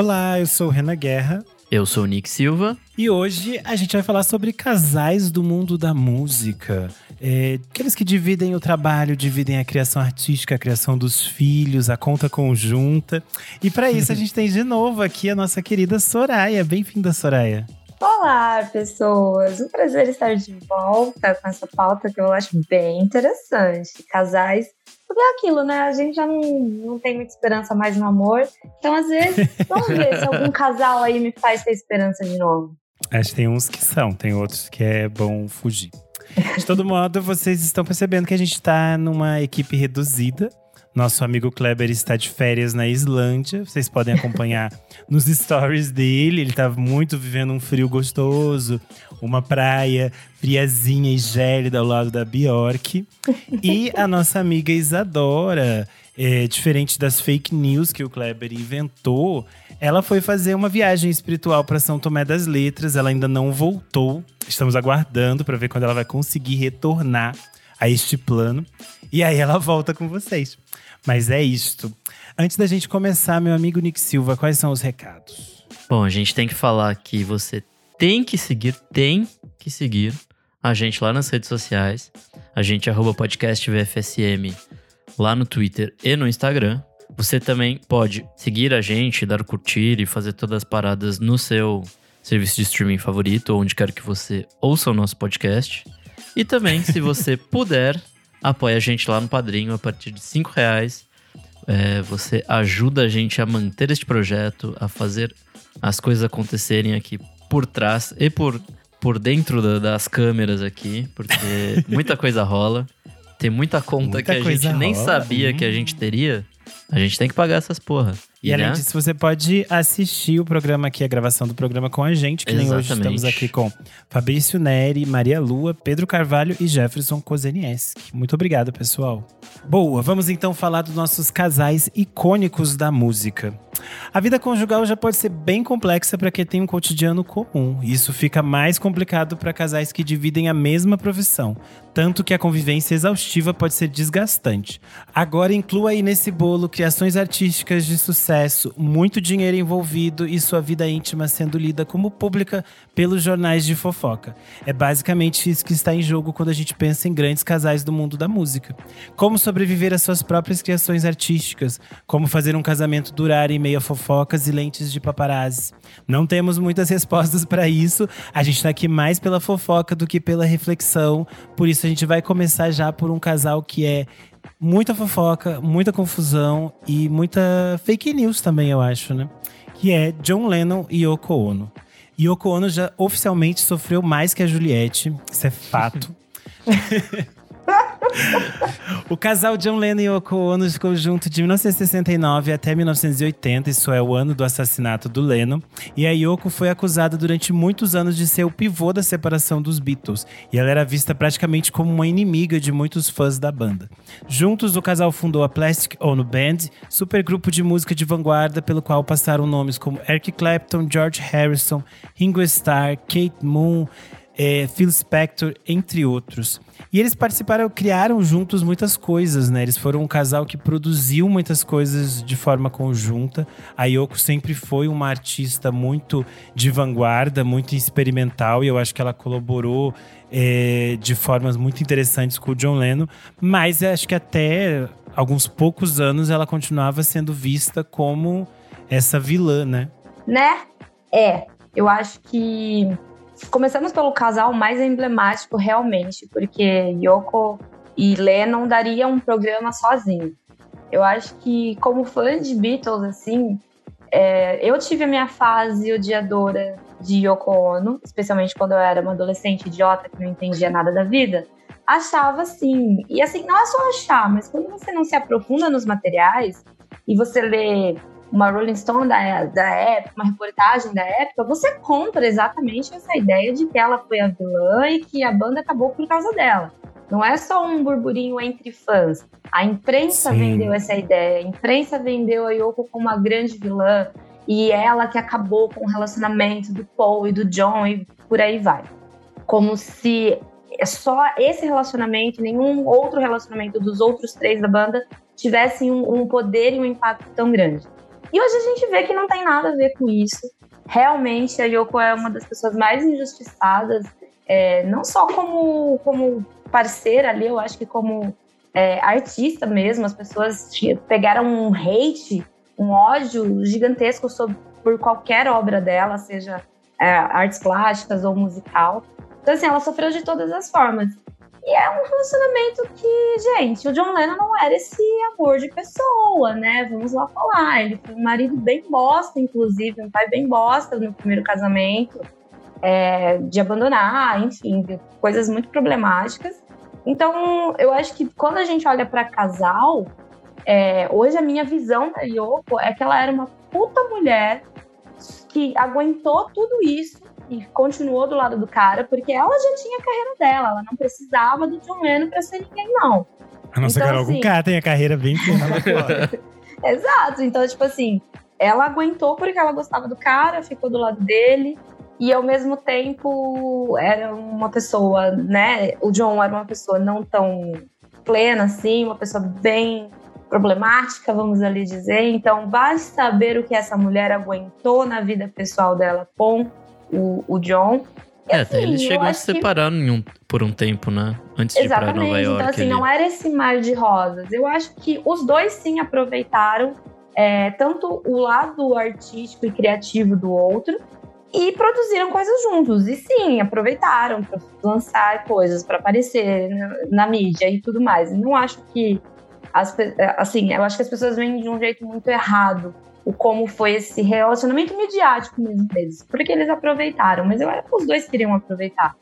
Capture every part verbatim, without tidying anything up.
Olá, eu sou o Renan Guerra. Eu sou o Nick Silva. E hoje a gente vai falar sobre casais do mundo da música. É, aqueles que dividem o trabalho, dividem a criação artística, a criação dos filhos, a conta conjunta. E para isso a gente tem de novo aqui a nossa querida Soraia. Bem-vinda, Soraia. Olá, pessoas! Um prazer estar de volta com essa pauta que eu acho bem interessante. Casais, porque é aquilo, né? A gente já não, não tem muita esperança mais no amor. Então, às vezes, vamos ver se algum casal aí me faz ter esperança de novo. Acho que tem uns que são, tem outros que é bom fugir. De todo modo, vocês estão percebendo que a gente está numa equipe reduzida. Nosso amigo Kleber está de férias na Islândia. Vocês podem acompanhar nos stories dele. Ele tá muito vivendo um frio gostoso. Uma praia friazinha e gélida ao lado da Bjork. E a nossa amiga Isadora, é, diferente das fake news que o Kleber inventou, ela foi fazer uma viagem espiritual para São Tomé das Letras. Ela ainda não voltou. Estamos aguardando para ver quando ela vai conseguir retornar a este plano. E aí ela volta com vocês. Mas é isto. Antes da gente começar, meu amigo Nick Silva, quais são os recados? Bom, a gente tem que falar que você tem que seguir, tem que seguir a gente lá nas redes sociais. A gente arroba podcast V F S M lá no Twitter e no Instagram. Você também pode seguir a gente, dar curtir e fazer todas as paradas no seu serviço de streaming favorito, ou onde quer que você ouça o nosso podcast. E também, se você puder, apoia a gente lá no Padrinho a partir de cinco reais. É, você ajuda a gente a manter este projeto, a fazer as coisas acontecerem aqui por trás e por, por dentro da, das câmeras aqui, porque muita coisa rola. Tem muita conta muita que a gente rola, nem sabia hum. que a gente teria. A gente tem que pagar essas porra. E, e além né? disso, você pode assistir o programa aqui, a gravação do programa com a gente, que Exatamente. nem hoje estamos aqui com Fabrício Neri, Maria Lua, Pedro Carvalho e Jefferson Kozenieski. Muito obrigado, pessoal. Boa, vamos então falar dos nossos casais icônicos da música. A vida conjugal já pode ser bem complexa para quem tem um cotidiano comum. Isso fica mais complicado para casais que dividem a mesma profissão. Tanto que a convivência exaustiva pode ser desgastante. Agora inclua aí nesse bolo criações artísticas de sucesso, muito dinheiro envolvido e sua vida íntima sendo lida como pública pelos jornais de fofoca. É basicamente isso que está em jogo quando a gente pensa em grandes casais do mundo da música. Como sobreviver às suas próprias criações artísticas, como fazer um casamento durar em meio a fofocas e lentes de paparazzi. Não temos muitas respostas para isso, a gente está aqui mais pela fofoca do que pela reflexão, por isso a gente vai começar já por um casal que é muita fofoca, muita confusão e muita fake news também, eu acho, né? Que é John Lennon e Yoko Ono. Yoko Ono já oficialmente sofreu mais que a Juliette, isso é fato. O casal John Lennon e Yoko Ono ficou junto de mil novecentos e sessenta e nove até mil novecentos e oitenta, isso é o ano do assassinato do Lennon. E a Yoko foi acusada durante muitos anos de ser o pivô da separação dos Beatles. E ela era vista praticamente como uma inimiga de muitos fãs da banda. Juntos, o casal fundou a Plastic Ono Band, supergrupo de música de vanguarda pelo qual passaram nomes como Eric Clapton, George Harrison, Ringo Starr, Kate Moon… É, Phil Spector, entre outros. E eles participaram, criaram juntos muitas coisas, né? Eles foram um casal que produziu muitas coisas de forma conjunta. A Yoko sempre foi uma artista muito de vanguarda, muito experimental. E eu acho que ela colaborou é, de formas muito interessantes com o John Lennon. Mas acho que até alguns poucos anos ela continuava sendo vista como essa vilã, né? Né? É. Eu acho que... Começamos pelo casal mais emblemático realmente, porque Yoko e Lennon dariam um programa sozinho. Eu acho que como fã de Beatles, assim, é, eu tive a minha fase odiadora de Yoko Ono, especialmente quando eu era uma adolescente idiota que não entendia nada da vida. Achava assim, e assim, não é só achar, mas quando você não se aprofunda nos materiais e você lê... uma Rolling Stone da, da época, uma reportagem da época, você compra exatamente essa ideia de que ela foi a vilã e que a banda acabou por causa dela. Não é só um burburinho entre fãs. A imprensa Sim. vendeu essa ideia, a imprensa vendeu a Yoko como uma grande vilã e ela que acabou com o relacionamento do Paul e do John e por aí vai. Como se só esse relacionamento, nenhum outro relacionamento dos outros três da banda tivessem um, um poder e um impacto tão grande. E hoje a gente vê que não tem nada a ver com isso. Realmente a Yoko é uma das pessoas mais injustiçadas, é, não só como, como parceira ali, eu acho que como é, artista mesmo. As pessoas pegaram um hate, um ódio gigantesco sobre, por qualquer obra dela, seja é, artes plásticas ou musical. Então assim, ela sofreu de todas as formas. E é um relacionamento que, gente, o John Lennon não era esse amor de pessoa, né? Vamos lá falar. Ele foi um marido bem bosta, inclusive, um pai bem bosta no primeiro casamento, é, de abandonar, enfim, coisas muito problemáticas. Então, eu acho que quando a gente olha para casal, é, hoje a minha visão da Yoko é que ela era uma puta mulher que aguentou tudo isso e continuou do lado do cara, porque ela já tinha a carreira dela, ela não precisava do John Lennon pra ser ninguém, não. A nossa Carol com K tem a carreira bem curta. Exato, então, tipo assim, ela aguentou porque ela gostava do cara, ficou do lado dele, e ao mesmo tempo era uma pessoa, né, o John era uma pessoa não tão plena, assim, uma pessoa bem problemática, vamos ali dizer, então basta saber o que essa mulher aguentou na vida pessoal dela, ponto. O, o John. E, é, assim, eles chegam a se separar que... um, por um tempo, né? Antes Exatamente. de ir pra Nova York. Então, assim, ali. Não era esse mar de rosas. Eu acho que os dois, sim, aproveitaram é, tanto o lado artístico e criativo do outro e produziram coisas juntos. E, sim, aproveitaram para lançar coisas, para aparecer na, na mídia e tudo mais. Eu não acho que... As, assim, eu acho que as pessoas vêm de um jeito muito errado o como foi esse relacionamento midiático mesmo deles, porque eles aproveitaram, mas eu acho que os dois queriam aproveitar.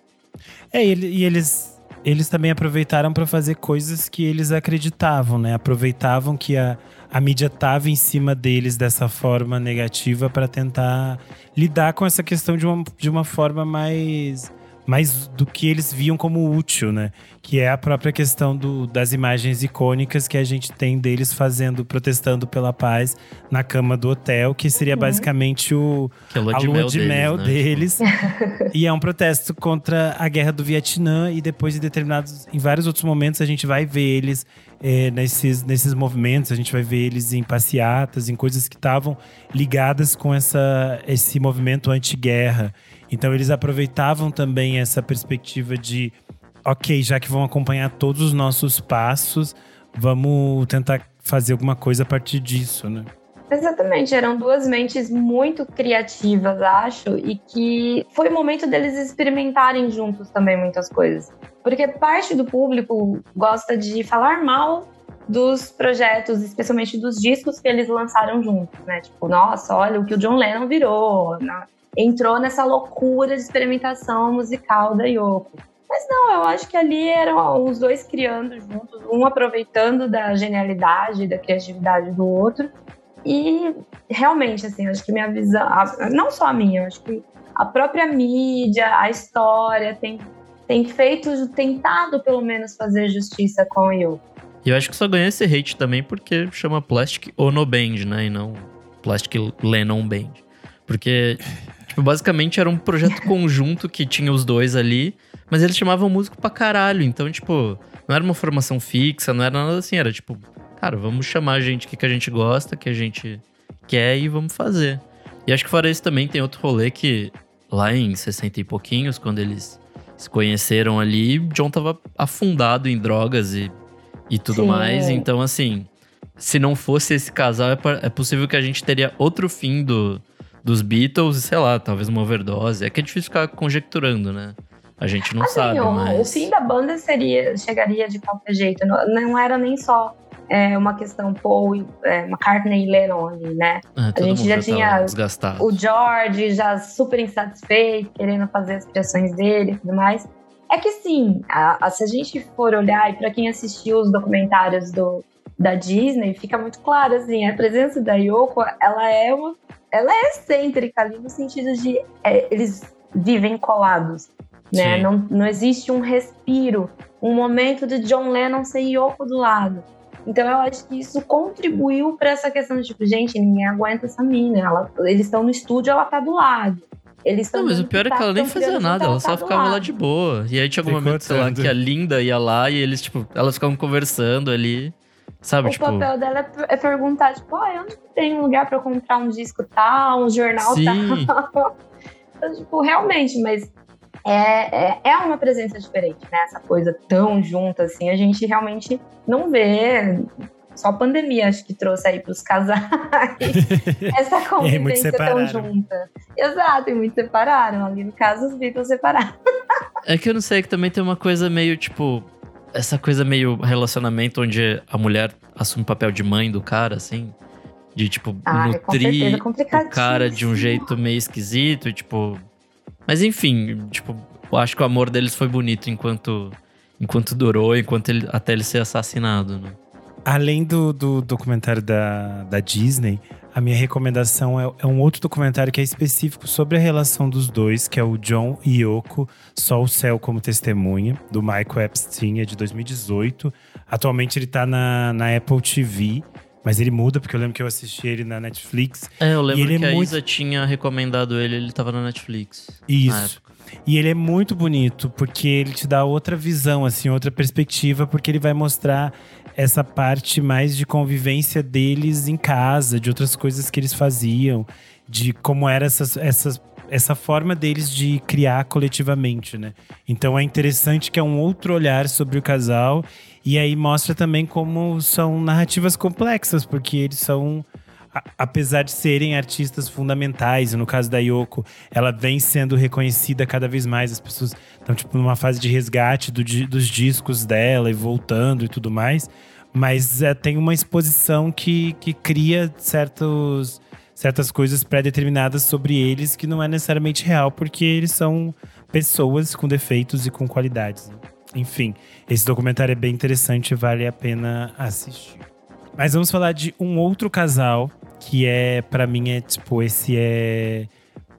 É, e eles, eles também aproveitaram para fazer coisas que eles acreditavam, né? Aproveitavam que a, a mídia tava em cima deles dessa forma negativa para tentar lidar com essa questão de uma, de uma forma mais, mais do que eles viam como útil, né? Que é a própria questão do, das imagens icônicas que a gente tem deles fazendo, protestando pela paz na cama do hotel, que seria uhum. basicamente o, que é a lua de mel, de mel deles. Né? deles. E é um protesto contra a guerra do Vietnã, e depois em determinados, em vários outros momentos, a gente vai ver eles é, nesses, nesses movimentos, a gente vai ver eles em passeatas, em coisas que estavam ligadas com essa, esse movimento anti-guerra. Então eles aproveitavam também essa perspectiva de ok, já que vão acompanhar todos os nossos passos, vamos tentar fazer alguma coisa a partir disso, né? Exatamente, eram duas mentes muito criativas, acho, e que foi o momento deles experimentarem juntos também muitas coisas. Porque parte do público gosta de falar mal dos projetos, especialmente dos discos que eles lançaram juntos, né? Tipo, nossa, olha o que o John Lennon virou, né? Entrou nessa loucura de experimentação musical da Yoko. Mas não, eu acho que ali eram os dois criando juntos, um aproveitando da genialidade, da criatividade do outro. E realmente, assim, acho que minha visão, não só a minha, acho que a própria mídia, a história, tem, tem feito, tentado pelo menos fazer justiça com a Yoko. E eu acho que só ganha esse hate também porque chama Plastic Ono Band, né? E não Plastic Lennon Band. Porque... basicamente era um projeto conjunto que tinha os dois ali, mas eles chamavam músico pra caralho, então tipo, não era uma formação fixa, não era nada assim, era tipo, cara, vamos chamar a gente que a gente gosta, que a gente quer e vamos fazer. E acho que fora isso também tem outro rolê que lá em sessenta e pouquinhos, quando eles se conheceram ali, John tava afundado em drogas e, e tudo Sim. mais, então assim, se não fosse esse casal, é, é possível que a gente teria outro fim do... dos Beatles, sei lá, talvez uma overdose. É que é difícil ficar conjecturando, né? A gente não assim, sabe, o, mas... o fim da banda seria, chegaria de qualquer jeito. Não, não era nem só é, uma questão Paul, é, McCartney e Lennon ali, né? É, a gente já, já tinha desgastado. O George já super insatisfeito, querendo fazer as criações dele e tudo mais. É que sim, a, a, se a gente for olhar, e pra quem assistiu os documentários do, da Disney, fica muito claro, assim, a presença da Yoko, ela é uma... ela é excêntrica ali no sentido de é, eles vivem colados, né? Não, não existe um respiro, um momento de John Lennon sem Yoko do lado. Então eu acho que isso contribuiu para essa questão de tipo, gente, ninguém aguenta essa mina, ela, eles estão no estúdio, ela tá do lado. Eles não, mas o pior é que ela nem fazia nada, ela só ficava lá de boa. E aí tinha algum momento, sei lá, que a Linda ia lá e eles, tipo, elas ficavam conversando ali. sabe? O tipo, papel dela é perguntar, tipo, ah, eu não tenho lugar pra comprar um disco tal, um jornal sim. tal. Então, tipo, realmente, mas é, é, é uma presença diferente, né? Essa coisa tão junta, assim, a gente realmente não vê... Só a pandemia, acho que trouxe aí pros casais essa convivência é tão junta. Exato, e muitos separaram. Ali no caso, os Beatles separaram. É que eu não sei, que também tem uma coisa meio, tipo... Essa coisa meio relacionamento, onde a mulher assume o papel de mãe do cara, assim. De, tipo, ah, nutrir é o cara de um jeito meio esquisito, tipo... Mas, enfim, tipo, eu acho que o amor deles foi bonito enquanto, enquanto durou, enquanto ele, até ele ser assassinado, né? Além do, do documentário da, da Disney, a minha recomendação é, é um outro documentário que é específico sobre a relação dos dois, que é o John e Yoko, Só o Céu como Testemunha, do Michael Epstein, é de dois mil e dezoito. Atualmente ele tá na, na Apple T V, mas ele muda, porque eu lembro que eu assisti ele na Netflix. É, eu lembro que é a muito... Isa tinha recomendado ele, ele tava na Netflix. Isso. Na E ele é muito bonito, porque ele te dá outra visão, assim, outra perspectiva, porque ele vai mostrar essa parte mais de convivência deles em casa, de outras coisas que eles faziam, de como era essa, essa, essa forma deles de criar coletivamente, né? Então é interessante que é um outro olhar sobre o casal, e aí mostra também como são narrativas complexas, porque eles são… Apesar de serem artistas fundamentais, no caso da Yoko, ela vem sendo reconhecida cada vez mais. As pessoas estão, tipo, numa fase de resgate do, dos discos dela e voltando e tudo mais. Mas é, tem uma exposição que, que cria certos, certas coisas pré-determinadas sobre eles que não é necessariamente real, porque eles são pessoas com defeitos e com qualidades. Enfim, esse documentário é bem interessante e vale a pena assistir. Mas vamos falar de um outro casal que é, pra mim, é tipo, esse é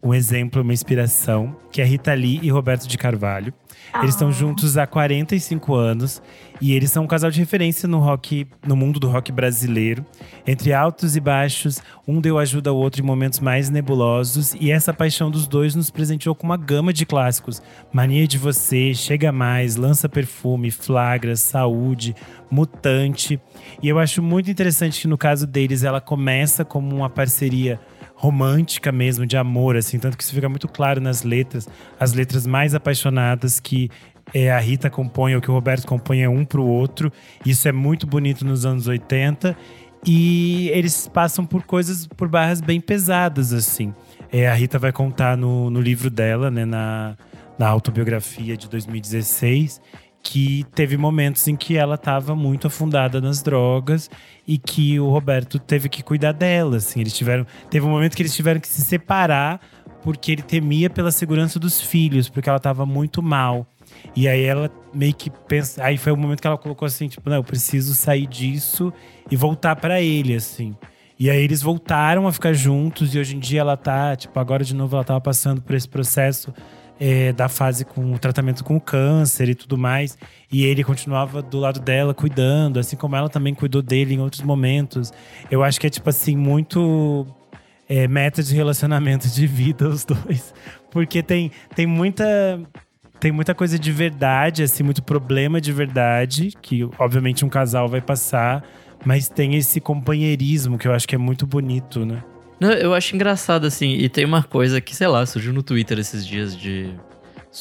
um exemplo, uma inspiração, que é Rita Lee e Roberto de Carvalho. Ah. Eles estão juntos há quarenta e cinco anos e eles são um casal de referência no rock, no mundo do rock brasileiro. Entre altos e baixos, um deu ajuda ao outro em momentos mais nebulosos, e essa paixão dos dois nos presenteou com uma gama de clássicos: Mania de Você, Chega Mais, Lança Perfume, Flagra, Saúde, Mutante. E eu acho muito interessante que, no caso deles, ela começa como uma parceria romântica mesmo, de amor, assim. Tanto que isso fica muito claro nas letras. As letras mais apaixonadas que é, a Rita compõe, ou que o Roberto compõe, é um pro outro. Isso é muito bonito nos anos oitenta. E eles passam por coisas, por barras bem pesadas, assim. É, a Rita vai contar no, no livro dela, né, na, na autobiografia de dois mil e dezesseis… que teve momentos em que ela estava muito afundada nas drogas e que o Roberto teve que cuidar dela, assim. Eles tiveram, teve um momento que eles tiveram que se separar porque ele temia pela segurança dos filhos, porque ela estava muito mal. E aí ela meio que pensa, aí foi o momento que ela colocou assim, tipo, não, eu preciso sair disso e voltar para ele, assim. E aí eles voltaram a ficar juntos, e hoje em dia ela tá, tipo, agora de novo ela tava passando por esse processo É, da fase com o tratamento com o câncer e tudo mais. E ele continuava do lado dela, cuidando, assim como ela também cuidou dele em outros momentos. Eu acho que é, tipo assim, muito é, meta de relacionamento de vida, os dois. Porque tem, tem, muita, tem muita coisa de verdade, assim, muito problema de verdade, que obviamente um casal vai passar, mas tem esse companheirismo que eu acho que é muito bonito, né? Não, eu acho engraçado, assim, e tem uma coisa que, sei lá, surgiu no Twitter esses dias de...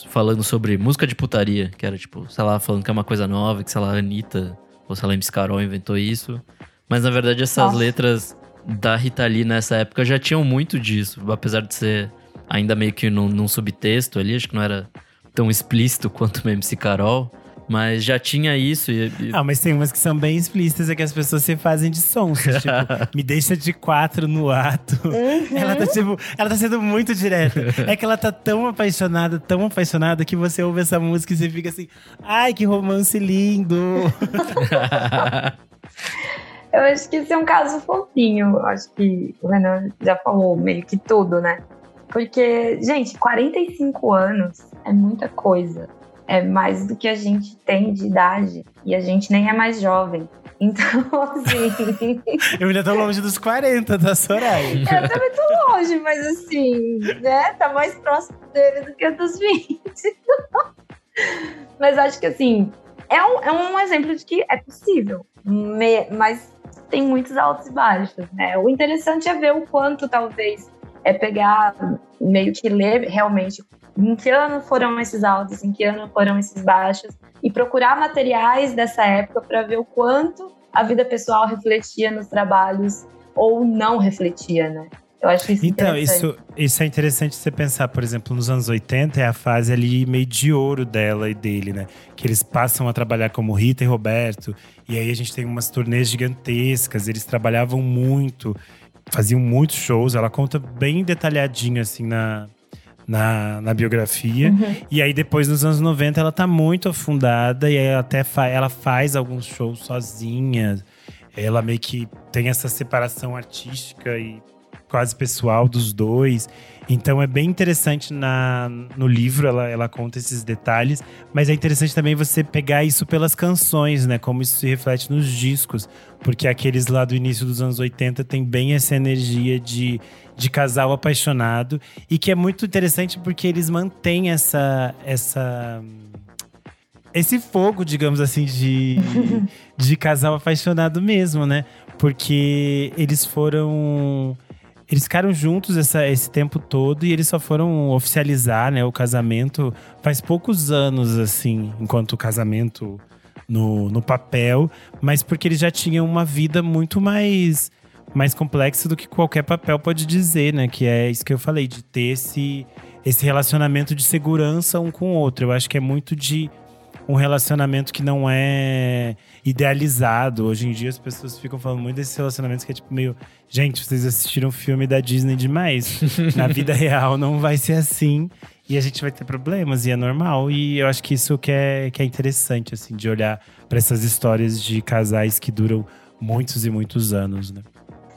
falando sobre música de putaria, que era tipo, sei lá, falando que é uma coisa nova, que sei lá, a Anitta, ou sei lá, M C Carol inventou isso. Mas na verdade essas Nossa. letras da Rita Lee nessa época já tinham muito disso, apesar de ser ainda meio que num, num subtexto ali, acho que não era tão explícito quanto o M C Carol. Mas já tinha isso. E, e... Ah, mas tem umas que são bem explícitas, é que as pessoas se fazem de sonsas. Tipo, me deixa de quatro no ato. Uhum. Ela tá, tipo, ela tá sendo muito direta. É que ela tá tão apaixonada, tão apaixonada, que você ouve essa música e você fica assim… Ai, que romance lindo! Eu acho que esse é um caso fofinho. Acho que o Renan já falou meio que tudo, né? Porque, gente, quarenta e cinco anos é muita coisa. É mais do que a gente tem de idade. E a gente nem é mais jovem. Então, assim... Eu ainda tô longe dos quarenta, tá, Soraia? Eu também tô longe, mas assim... né, tá mais próximo dele do que dos vinte. Mas acho que, assim... É um, é um exemplo de que é possível, me, mas tem muitos altos e baixos, né? O interessante é ver o quanto, talvez, é pegar, meio que ler realmente em que ano foram esses altos, em que ano foram esses baixos, e procurar materiais dessa época para ver o quanto a vida pessoal refletia nos trabalhos ou não refletia, né? Eu acho isso então, isso, isso é interessante você pensar, por exemplo, nos anos oitenta é a fase ali meio de ouro dela e dele, né? Que eles passam a trabalhar como Rita e Roberto, e aí a gente tem umas turnês gigantescas, eles trabalhavam muito, faziam muitos shows, ela conta bem detalhadinho assim na… Na, na biografia. Uhum. E aí, depois, nos anos noventa, ela tá muito afundada. E aí, ela até fa- ela faz alguns shows sozinha. Ela meio que tem essa separação artística e quase pessoal dos dois. Então, é bem interessante na, no livro. Ela, ela conta esses detalhes. Mas é interessante também você pegar isso pelas canções, né? Como isso se reflete nos discos. Porque aqueles lá do início dos anos oitenta tem bem essa energia de… de casal apaixonado, e que é muito interessante porque eles mantêm essa, essa, esse fogo, digamos assim, de, de casal apaixonado mesmo, né? Porque eles foram… Eles ficaram juntos essa, esse tempo todo e eles só foram oficializar, né, o casamento faz poucos anos, assim, enquanto o casamento no, no papel, mas porque eles já tinham uma vida muito mais… mais complexo do que qualquer papel pode dizer, né? Que é isso que eu falei, de ter esse, esse relacionamento de segurança um com o outro. Eu acho que é muito de um relacionamento que não é idealizado. Hoje em dia, as pessoas ficam falando muito desses relacionamentos que é tipo meio… Gente, vocês assistiram um filme da Disney demais. Na vida real, não vai ser assim. E a gente vai ter problemas, e é normal. E eu acho que isso que é, que é interessante, assim, de olhar para essas histórias de casais que duram muitos e muitos anos, né?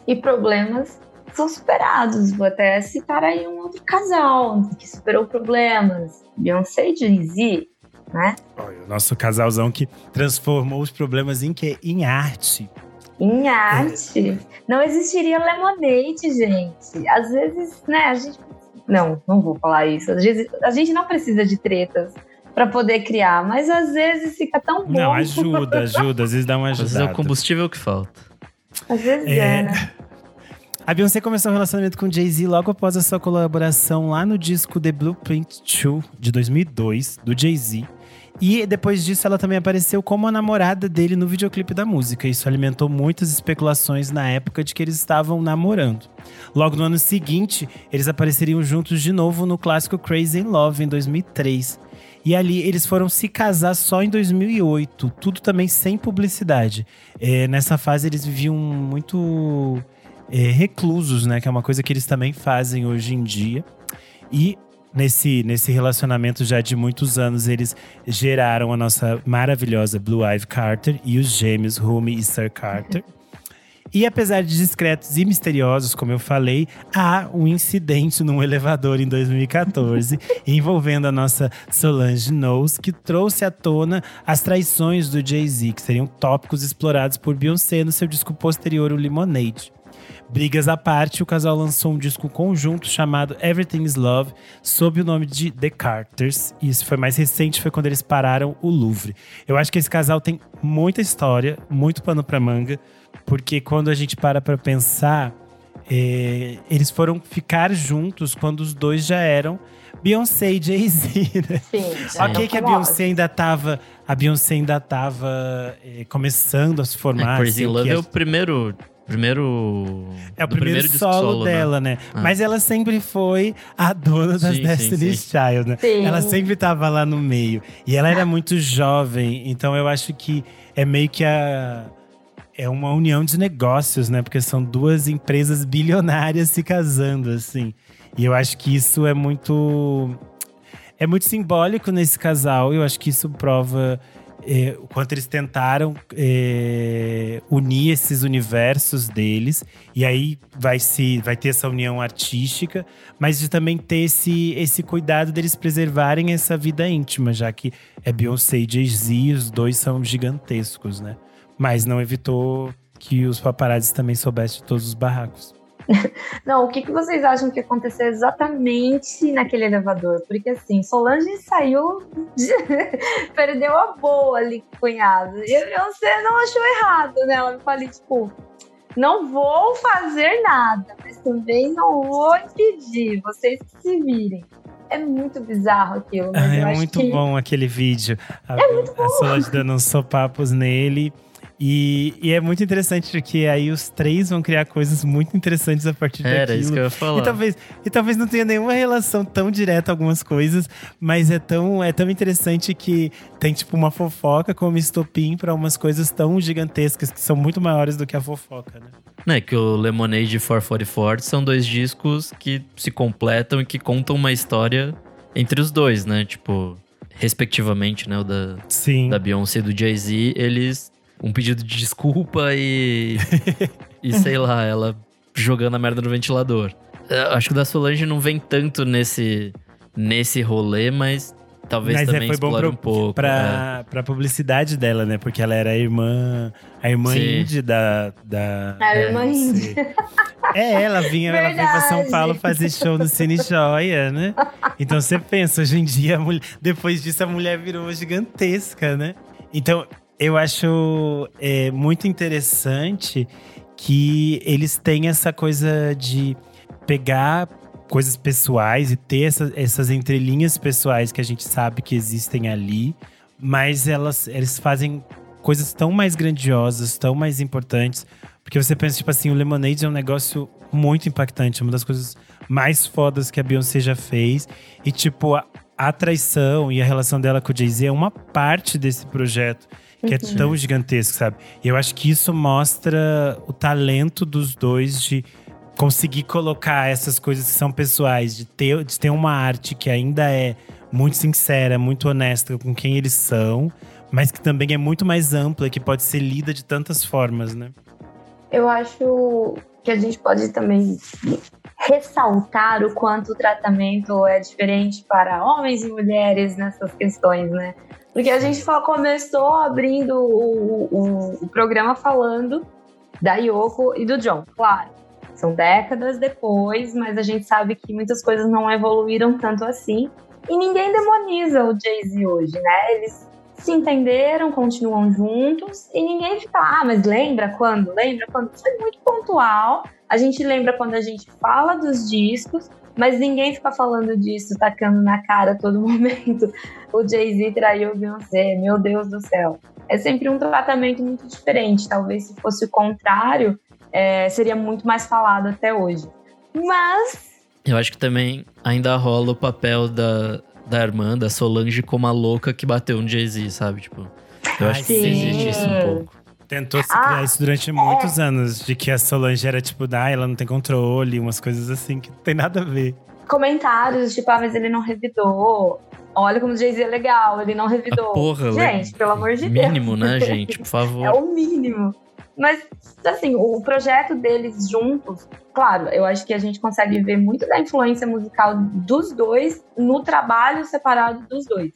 E problemas são superados. Vou até citar aí um outro casal que superou problemas. Beyoncé e Jay-Z, né? Olha, o nosso casalzão que transformou os problemas em quê? Em arte. Em arte. É. Não existiria Lemonade, gente. Às vezes, né, a gente… Não, não vou falar isso. Às vezes, a gente não precisa de tretas pra poder criar. Mas às vezes fica tão bom. Não, ajuda, ajuda. Às vezes dá uma ajudada. Às vezes é o combustível que falta. Às vezes é, é né? A Beyoncé começou um relacionamento com Jay-Z logo após a sua colaboração lá no disco The Blueprint dois, de dois mil e dois, do Jay-Z. E depois disso, ela também apareceu como a namorada dele no videoclipe da música. Isso alimentou muitas especulações na época de que eles estavam namorando. Logo no ano seguinte, eles apareceriam juntos de novo no clássico Crazy in Love, em dois mil e três. E ali, eles foram se casar só em dois mil e oito, tudo também sem publicidade. É, nessa fase, eles viviam muito… É, reclusos, né? Que é uma coisa que eles também fazem hoje em dia. E nesse, nesse relacionamento já de muitos anos, eles geraram a nossa maravilhosa Blue Ivy Carter e os gêmeos Rumi e Sir Carter. E apesar de discretos e misteriosos, como eu falei, há um incidente num elevador em dois mil e quatorze envolvendo a nossa Solange Knowles, que trouxe à tona as traições do Jay-Z, que seriam tópicos explorados por Beyoncé no seu disco posterior, o Lemonade. Brigas à parte, o casal lançou um disco conjunto chamado Everything is Love, sob o nome de The Carters. E isso foi mais recente, foi quando eles pararam o Louvre. Eu acho que esse casal tem muita história, muito pano pra manga. Porque quando a gente para pra pensar, é, eles foram ficar juntos quando os dois já eram Beyoncé e Jay-Z, né? Sim, sim. Ok, que a Beyoncé ainda tava… A Beyoncé ainda tava é, começando a se formar. É, Crazy assim, Love é o primeiro… Primeiro, é o primeiro, primeiro solo, solo dela, né? né? Ah. Mas ela sempre foi a dona das sim, Destiny's sim, sim. Child, né? Sim. Ela sempre tava lá no meio. E ela era muito jovem, então eu acho que é meio que a… É uma união de negócios, né? Porque são duas empresas bilionárias se casando, assim. E eu acho que isso é muito… É muito simbólico nesse casal. Eu acho que isso prova… É, o quanto eles tentaram é, unir esses universos deles. E aí vai, se, vai ter essa união artística, mas de também ter esse, esse cuidado deles preservarem essa vida íntima, já que é Beyoncé e Jay-Z, os dois são gigantescos, né? Mas não evitou que os paparazzi também soubessem de todos os barracos. Não, o que, que vocês acham que aconteceu exatamente naquele elevador? Porque assim, Solange saiu, de... perdeu a boa ali com o cunhado. E a Beyoncé não achou errado, né? Ela me falou, tipo, não vou fazer nada, mas também não vou impedir, vocês que se virem. É muito bizarro aquilo. Mas ah, eu é acho muito que... bom aquele vídeo. A, é muito bom. A Solange dando uns sopapos nele. E, e é muito interessante, porque aí os três vão criar coisas muito interessantes a partir Era daquilo. Era isso que eu ia falar. E talvez, e talvez não tenha nenhuma relação tão direta algumas coisas, mas é tão, é tão interessante que tem tipo uma fofoca como estopim para umas coisas tão gigantescas, que são muito maiores do que a fofoca, né? É que o Lemonade e quatro quatro quatro são dois discos que se completam e que contam uma história entre os dois, né? Tipo, respectivamente, né? O da, da Beyoncé e do Jay-Z, eles... Um pedido de desculpa e... e sei lá, ela jogando a merda no ventilador. Eu acho que o da Solange não vem tanto nesse, nesse rolê, mas talvez mas também é, explore pro, um pouco. Pra, é. pra publicidade dela, né? Porque ela era a irmã... A irmã Sim. indie da... da a é, irmã indie. É, ela vinha, ela vinha pra São Paulo fazer show no Cine Joia, né? Então você pensa, hoje em dia, a mulher, depois disso a mulher virou gigantesca, né? Então... Eu acho é, muito interessante que eles têm essa coisa de pegar coisas pessoais e ter essa, essas entrelinhas pessoais que a gente sabe que existem ali, mas elas, eles fazem coisas tão mais grandiosas, tão mais importantes, porque você pensa, tipo assim, o Lemonade é um negócio muito impactante, é uma das coisas mais fodas que a Beyoncé já fez, e tipo, a, a traição e a relação dela com o Jay-Z é uma parte desse projeto, que é tão gigantesco, sabe? E eu acho que isso mostra o talento dos dois de conseguir colocar essas coisas que são pessoais, de ter, de ter uma arte que ainda é muito sincera, muito honesta com quem eles são, mas que também é muito mais ampla, que pode ser lida de tantas formas, né? Eu acho que a gente pode também ressaltar o quanto o tratamento é diferente para homens e mulheres nessas questões, né? Porque a gente começou abrindo o, o, o programa falando da Yoko e do John, claro. São décadas depois, mas a gente sabe que muitas coisas não evoluíram tanto assim. E ninguém demoniza o Jay-Z hoje, né? Eles se entenderam, continuam juntos e ninguém fica, ah, mas lembra quando? Lembra quando? Foi muito pontual. A gente lembra quando a gente fala dos discos, mas ninguém fica falando disso, tacando na cara a todo momento. O Jay-Z traiu o Beyoncé, meu Deus do céu. É sempre um tratamento muito diferente. Talvez se fosse o contrário, é, seria muito mais falado até hoje. Mas... eu acho que também ainda rola o papel da, da irmã, da Solange, como a louca que bateu no Jay-Z, sabe? Tipo, eu acho Sim. que existe isso um pouco. Tentou se criar ah, isso durante muitos é. anos, de que a Solange era tipo, ah, ela não tem controle, umas coisas assim que não tem nada a ver. Comentários, tipo, ah, mas ele não revidou. Olha como o Jay-Z é legal, ele não revidou. A porra, gente, le... pelo amor de mínimo, Deus. Mínimo, né, gente? Por favor. É o mínimo. Mas, assim, o projeto deles juntos, claro, eu acho que a gente consegue ver muito da influência musical dos dois no trabalho separado dos dois.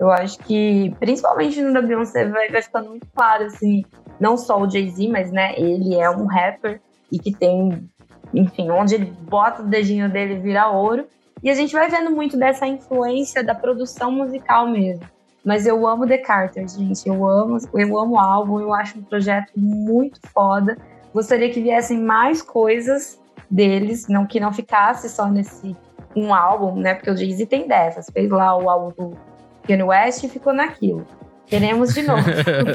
Eu acho que, principalmente no da Beyoncé, vai, vai ficando muito claro, assim, não só o Jay-Z, mas, né, ele é um rapper e que tem, enfim, onde ele bota o dedinho dele vira ouro. E a gente vai vendo muito dessa influência da produção musical mesmo. Mas eu amo The Carters, gente, eu amo, eu amo o álbum, eu acho um projeto muito foda. Gostaria que viessem mais coisas deles, não, que não ficasse só nesse um álbum, né, porque o Jay-Z tem dessas, fez lá o álbum Kanye West e ficou naquilo. Queremos de novo.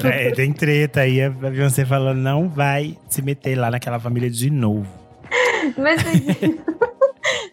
É, tem treta aí, a Beyoncé falando, não vai se meter lá naquela família de novo. Mas vocês viram,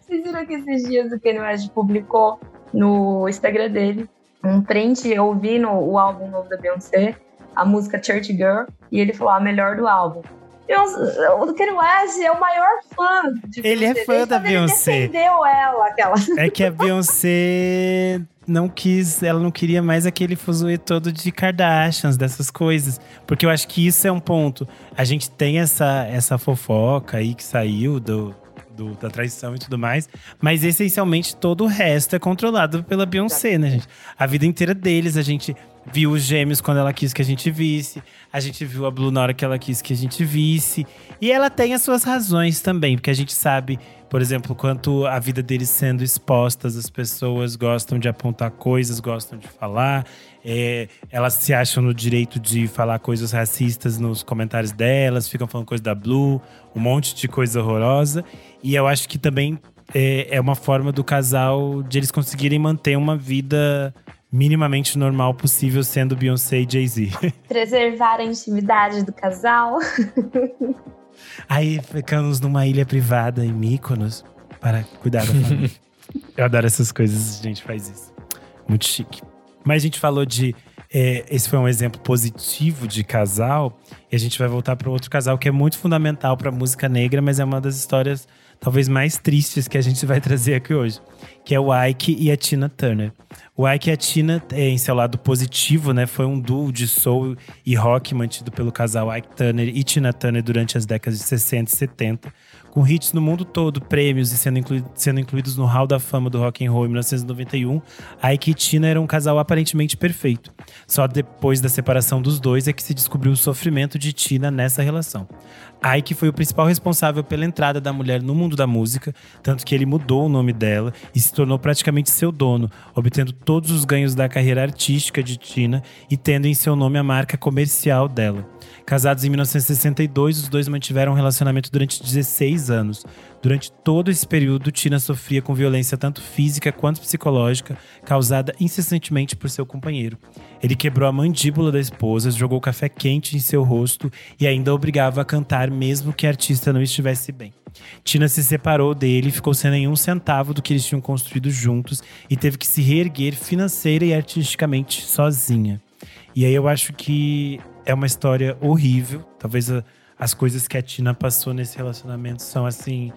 vocês viram que esses dias o Kanye West publicou no Instagram dele um print, eu vi no o álbum novo da Beyoncé, a música Church Girl, e ele falou, a melhor do álbum. O Kanye West é o maior fã de Ele Beyoncé. É fã da Beyoncé. Ele defendeu ela, aquela. É que a Beyoncé não quis, ela não queria mais aquele fuzuê todo de Kardashians, dessas coisas. Porque eu acho que isso é um ponto. A gente tem essa, essa fofoca aí que saiu do, do, da traição e tudo mais. Mas essencialmente todo o resto é controlado pela Beyoncé, né, gente? A vida inteira deles, a gente… viu os gêmeos quando ela quis que a gente visse. A gente viu a Blue na hora que ela quis que a gente visse. E ela tem as suas razões também, porque a gente sabe, por exemplo, quanto a vida deles sendo expostas, as pessoas gostam de apontar coisas, gostam de falar. É, elas se acham no direito de falar coisas racistas nos comentários delas, ficam falando coisa da Blue, um monte de coisa horrorosa. E eu acho que também é, é uma forma do casal de eles conseguirem manter uma vida minimamente normal possível, sendo Beyoncé e Jay-Z. Preservar a intimidade do casal. Aí ficamos numa ilha privada em Mykonos para cuidar da família. Eu adoro essas coisas, a gente faz isso. Muito chique. Mas a gente falou de… É, esse foi um exemplo positivo de casal. E a gente vai voltar para outro casal que é muito fundamental para a música negra, mas é uma das histórias talvez mais tristes que a gente vai trazer aqui hoje, que é o Ike e a Tina Turner. O Ike e a Tina, em seu lado positivo, né, foi um duo de soul e rock mantido pelo casal Ike Turner e Tina Turner durante as décadas de sessenta e setenta, com hits no mundo todo, prêmios e sendo, inclu- sendo incluídos no Hall da Fama do Rock in Rio em mil novecentos e noventa e um. Ike e Tina eram um casal aparentemente perfeito. Só depois da separação dos dois é que se descobriu o sofrimento de Tina nessa relação. Ike foi o principal responsável pela entrada da mulher no mundo da música, tanto que ele mudou o nome dela e se tornou praticamente seu dono, obtendo todos os ganhos da carreira artística de Tina e tendo em seu nome a marca comercial dela. Casados em mil novecentos e sessenta e dois, os dois mantiveram um relacionamento durante dezesseis anos. Durante todo esse período, Tina sofria com violência tanto física quanto psicológica, causada incessantemente por seu companheiro. Ele quebrou a mandíbula da esposa, jogou café quente em seu rosto e ainda a obrigava a cantar mesmo que a artista não estivesse bem. Tina se separou dele, ficou sem nenhum centavo do que eles tinham construído juntos e teve que se reerguer financeira e artisticamente sozinha. E aí eu acho que é uma história horrível. Talvez a, as coisas que a Tina passou nesse relacionamento são assim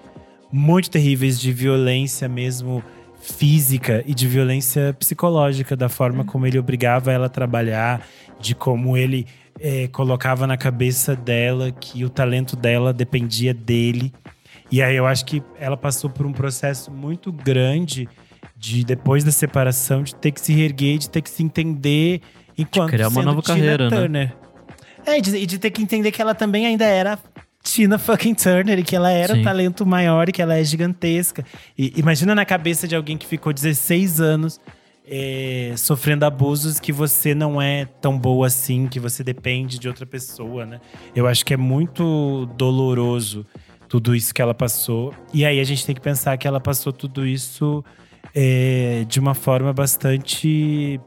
muito terríveis, de violência mesmo física e de violência psicológica, da forma como ele obrigava ela a trabalhar, de como ele é, colocava na cabeça dela que o talento dela dependia dele. E aí eu acho que ela passou por um processo muito grande de, depois da separação, de ter que se reerguer, de ter que se entender enquanto criar uma nova Tina carreira, Turner. Né? É, e de, de ter que entender que ela também ainda era Tina fucking Turner e que ela era um talento maior e que ela é gigantesca. E imagina na cabeça de alguém que ficou dezesseis anos é, sofrendo abusos, que você não é tão boa assim, que você depende de outra pessoa, né? Eu acho que é muito doloroso tudo isso que ela passou. E aí a gente tem que pensar que ela passou tudo isso é, de uma forma bastante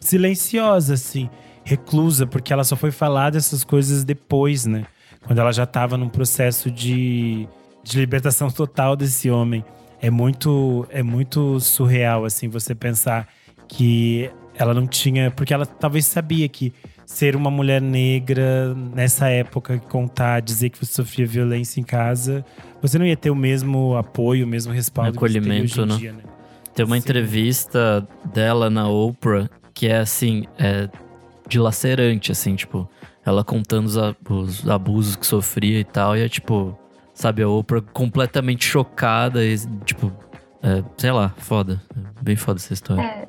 silenciosa, assim, reclusa, porque ela só foi falar dessas coisas depois, né? Quando ela já estava num processo de, de libertação total desse homem. É muito, é muito surreal, assim, você pensar que ela não tinha… Porque ela talvez sabia que ser uma mulher negra nessa época, contar, dizer que você sofria violência em casa, você não ia ter o mesmo apoio, o mesmo respaldo que você tem hoje em dia, né? Tem uma Sim. entrevista dela na Oprah que é assim, é dilacerante, assim, tipo, ela contando os abusos que sofria e tal, e é tipo, sabe, a Oprah completamente chocada e tipo, é, sei lá, foda, bem foda essa história. É.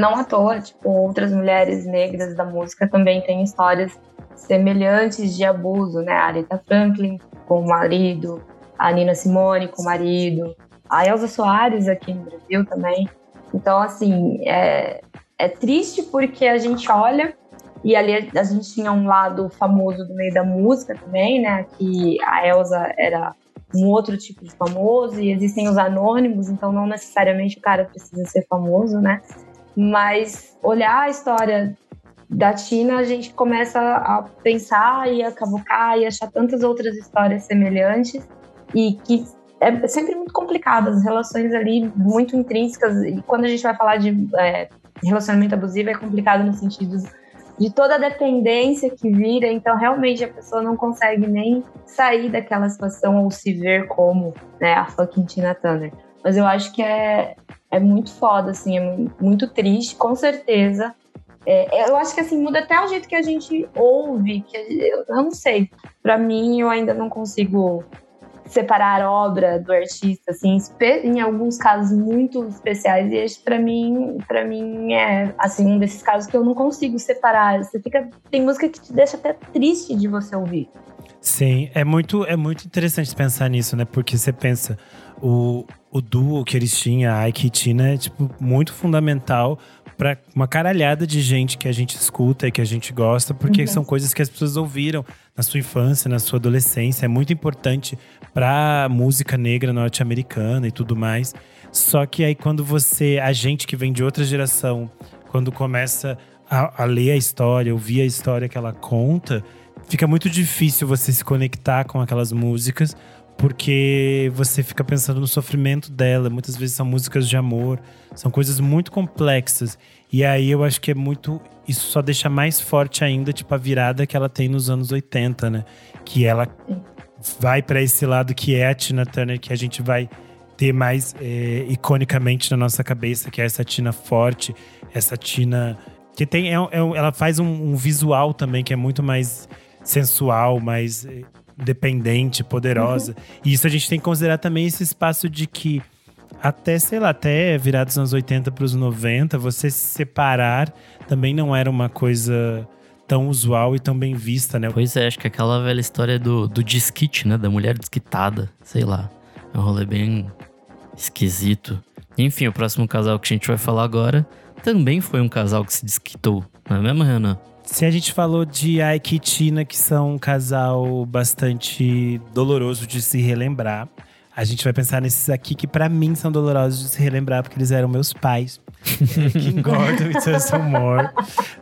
Não à toa, tipo, outras mulheres negras da música também têm histórias semelhantes de abuso, né? A Aretha Franklin com o marido, a Nina Simone com o marido, a Elza Soares aqui no Brasil também. Então, assim, é, é triste porque a gente olha, e ali a gente tinha um lado famoso do meio da música também, né? Que a Elza era um outro tipo de famoso, e existem os anônimos, então não necessariamente o cara precisa ser famoso, né? Mas olhar a história da Tina, a gente começa a pensar e a cavocar e achar tantas outras histórias semelhantes, e que é sempre muito complicado, as relações ali muito intrínsecas. E quando a gente vai falar de é, relacionamento abusivo, é complicado no sentido de toda a dependência que vira, então realmente a pessoa não consegue nem sair daquela situação ou se ver como, né, a fucking Tina Turner. Mas eu acho que é, é muito foda, assim, é muito triste, com certeza. É, eu acho que assim, muda até o jeito que a gente ouve, que a gente, eu não sei. Pra mim, eu ainda não consigo separar a obra do artista, assim, em alguns casos muito especiais, e este pra mim, pra mim é, assim, um desses casos que eu não consigo separar. Você fica, tem música que te deixa até triste de você ouvir. Sim, é muito, é muito interessante pensar nisso, né, porque você pensa, o, o duo que eles tinham, a Ike e Tina, é, tipo, muito fundamental pra uma caralhada de gente que a gente escuta e que a gente gosta, porque uhum. são coisas que as pessoas ouviram na sua infância, na sua adolescência. É muito importante pra música negra norte-americana e tudo mais. Só que aí quando você, a gente que vem de outra geração, quando começa a, a ler a história, ouvir a história que ela conta, fica muito difícil você se conectar com aquelas músicas, porque você fica pensando no sofrimento dela. Muitas vezes são músicas de amor, são coisas muito complexas. E aí eu acho que é muito… Isso só deixa mais forte ainda, tipo, a virada que ela tem nos anos oitenta, né? Que ela vai para esse lado que é a Tina Turner, que a gente vai ter mais é, iconicamente na nossa cabeça, que é essa Tina forte, essa Tina… que tem, é, é, ela faz um, um visual também que é muito mais sensual, mais… dependente, poderosa. Uhum. E isso a gente tem que considerar também esse espaço de que até, sei lá, até virar dos anos oitenta para os noventa, você se separar também não era uma coisa tão usual e tão bem vista, né? Pois é, acho que aquela velha história do, do disquite, né? Da mulher desquitada, sei lá. É um rolê bem esquisito. Enfim, o próximo casal que a gente vai falar agora também foi um casal que se desquitou, não é mesmo, Renan? Se a gente falou de Ike e Tina, que são um casal bastante doloroso de se relembrar, a gente vai pensar nesses aqui que pra mim são dolorosos de se relembrar, porque eles eram meus pais. Kim Gordon e Thurston Moore,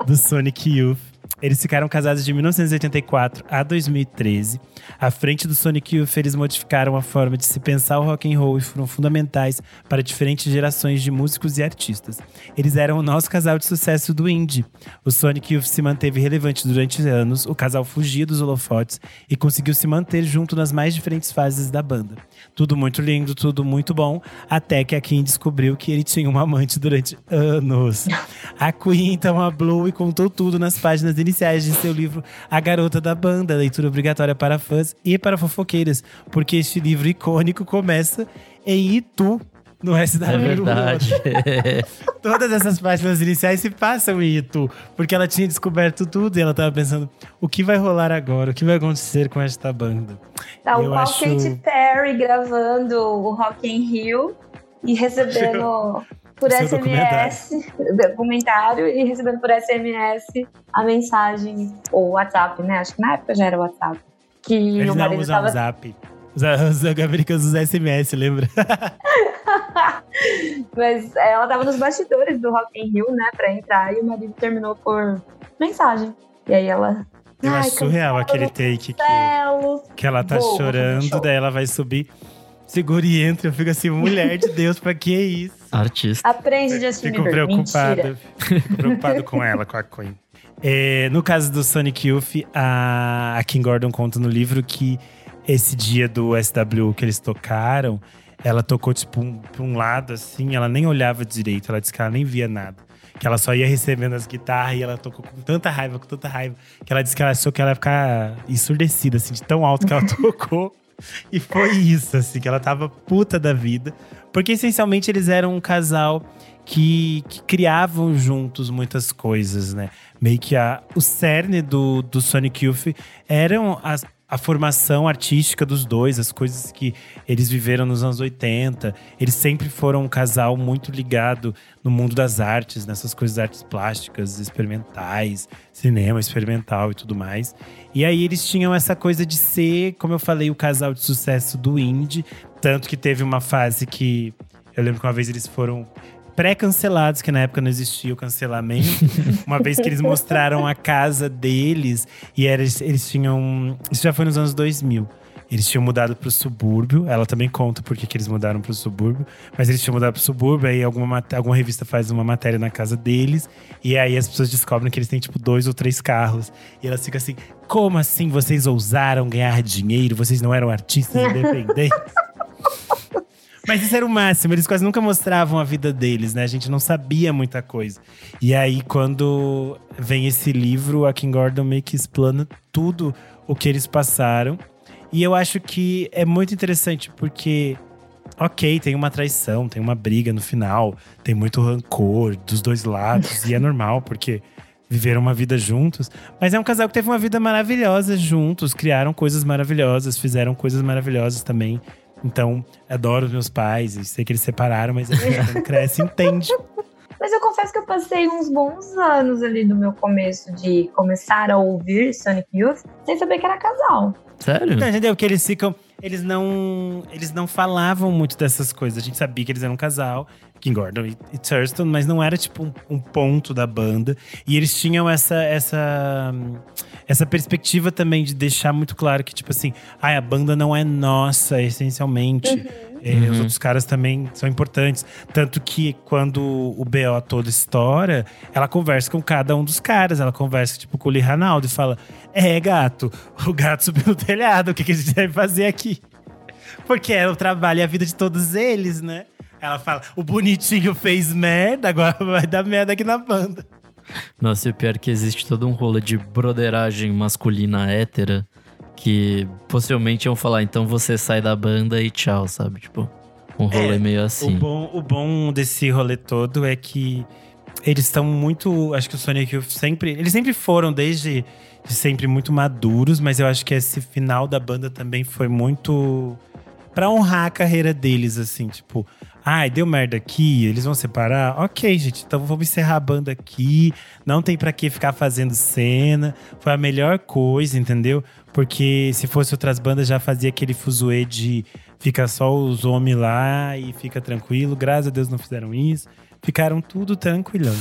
do Sonic Youth. Eles ficaram casados de mil novecentos e oitenta e quatro a dois mil e treze. À frente do Sonic Youth, eles modificaram a forma de se pensar o rock and roll e foram fundamentais para diferentes gerações de músicos e artistas. Eles eram o nosso casal de sucesso do indie. O Sonic Youth se manteve relevante durante anos, o casal fugia dos holofotes e conseguiu se manter junto nas mais diferentes fases da banda. Tudo muito lindo, tudo muito bom, até que a Kim descobriu que ele tinha uma amante durante anos. A Queen, então, a Blue, e contou tudo nas páginas iniciais de seu livro A Garota da Banda, leitura obrigatória para fãs e para fofoqueiras, porque este livro icônico começa em Itu, no S W. É verdade. Todas essas páginas iniciais se passam em Itu, porque ela tinha descoberto tudo e ela tava pensando, o que vai rolar agora? O que vai acontecer com esta banda? Tá o Paul Katy Perry gravando o Rock in Rio e recebendo… por S M S, documentário. comentário e recebendo por S M S a mensagem, ou WhatsApp, né? Acho que na época já era WhatsApp. Que eles o não usam o tava... Zap. Os americanos usam S M S, lembra? Mas ela tava nos bastidores do Rock in Rio, né? Pra entrar, e o marido terminou por mensagem. E aí ela… Eu acho surreal aquele take que, que ela tá Boa, chorando, daí ela vai subir… Segura e entra, eu fico assim, mulher de Deus, pra que isso? Artista. Aprende de assistir. Fico preocupado. Fico preocupado com ela, com a Queen. É, no caso do Sonic Youth, a, a Kim Gordon conta no livro que esse dia do S W que eles tocaram, ela tocou, tipo, um, pra um lado, assim, ela nem olhava direito, ela disse que ela nem via nada. Que ela só ia recebendo as guitarras e ela tocou com tanta raiva, com tanta raiva, que ela disse que ela achou que ela ia ficar ensurdecida, assim, de tão alto que ela tocou. E foi isso, assim, que ela tava puta da vida. Porque, essencialmente, eles eram um casal que, que criavam juntos muitas coisas, né? Meio que a, o cerne do, do Sonic Youth eram as, a formação artística dos dois. As coisas que eles viveram nos anos oitenta. Eles sempre foram um casal muito ligado no mundo das artes. Nessas coisas, artes plásticas, experimentais, cinema experimental e tudo mais. E aí, eles tinham essa coisa de ser, como eu falei, o casal de sucesso do indie. Tanto que teve uma fase que… Eu lembro que uma vez eles foram pré-cancelados, que na época não existia o cancelamento. Uma vez que eles mostraram a casa deles. E eles, eles tinham… Isso já foi nos anos dois mil. Eles tinham mudado pro subúrbio. Ela também conta porque que eles mudaram pro subúrbio. Mas eles tinham mudado pro subúrbio. Aí alguma, alguma revista faz uma matéria na casa deles. E aí as pessoas descobrem que eles têm, tipo, dois ou três carros. E elas ficam assim… Como assim vocês ousaram ganhar dinheiro? Vocês não eram artistas independentes? Mas isso era o máximo. Eles quase nunca mostravam a vida deles, né? A gente não sabia muita coisa. E aí, quando vem esse livro, a Kim Gordon meio que explana tudo o que eles passaram. E eu acho que é muito interessante porque… Ok, tem uma traição, tem uma briga no final. Tem muito rancor dos dois lados. E é normal, porque viveram uma vida juntos. Mas é um casal que teve uma vida maravilhosa juntos. Criaram coisas maravilhosas, fizeram coisas maravilhosas também. Então, adoro os meus pais. E sei que eles separaram, mas a gente não cresce, entende. Mas eu confesso que eu passei uns bons anos ali do meu começo de começar a ouvir Sonic Youth sem saber que era casal. Sério? Então, entendeu? Que eles ficam… Eles não, eles não falavam muito dessas coisas. A gente sabia que eles eram um casal, Kim Gordon e, e Thurston, mas não era tipo um, um ponto da banda. E eles tinham essa, essa, essa perspectiva também de deixar muito claro que, tipo assim, ah, a banda não é nossa, essencialmente. Uhum. É, uhum. Os outros caras também são importantes. Tanto que quando o B O todo estoura, ela conversa com cada um dos caras. Ela conversa tipo com o Lee Ranaldo e fala: é, gato, o gato subiu no telhado, o que, que a gente deve fazer aqui? Porque era o trabalho e a vida de todos eles, né? Ela fala: o bonitinho fez merda, agora vai dar merda aqui na banda. Nossa, e o pior é que existe todo um rolo de broderagem masculina hétera. Que possivelmente iam falar, então você sai da banda e tchau, sabe? Tipo, um rolê é, meio assim. O bom, o bom desse rolê todo é que eles estão muito… Acho que o Sonic Youth sempre… Eles sempre foram, desde de sempre, muito maduros. Mas eu acho que esse final da banda também foi muito… Pra honrar a carreira deles, assim, tipo… Ai, deu merda aqui, eles vão separar? Ok, gente, então vamos encerrar a banda aqui. Não tem pra que ficar fazendo cena. Foi a melhor coisa, entendeu? Porque se fosse outras bandas, já fazia aquele fuzuê de… Fica só os homens lá e fica tranquilo. Graças a Deus não fizeram isso. Ficaram tudo tranquilão.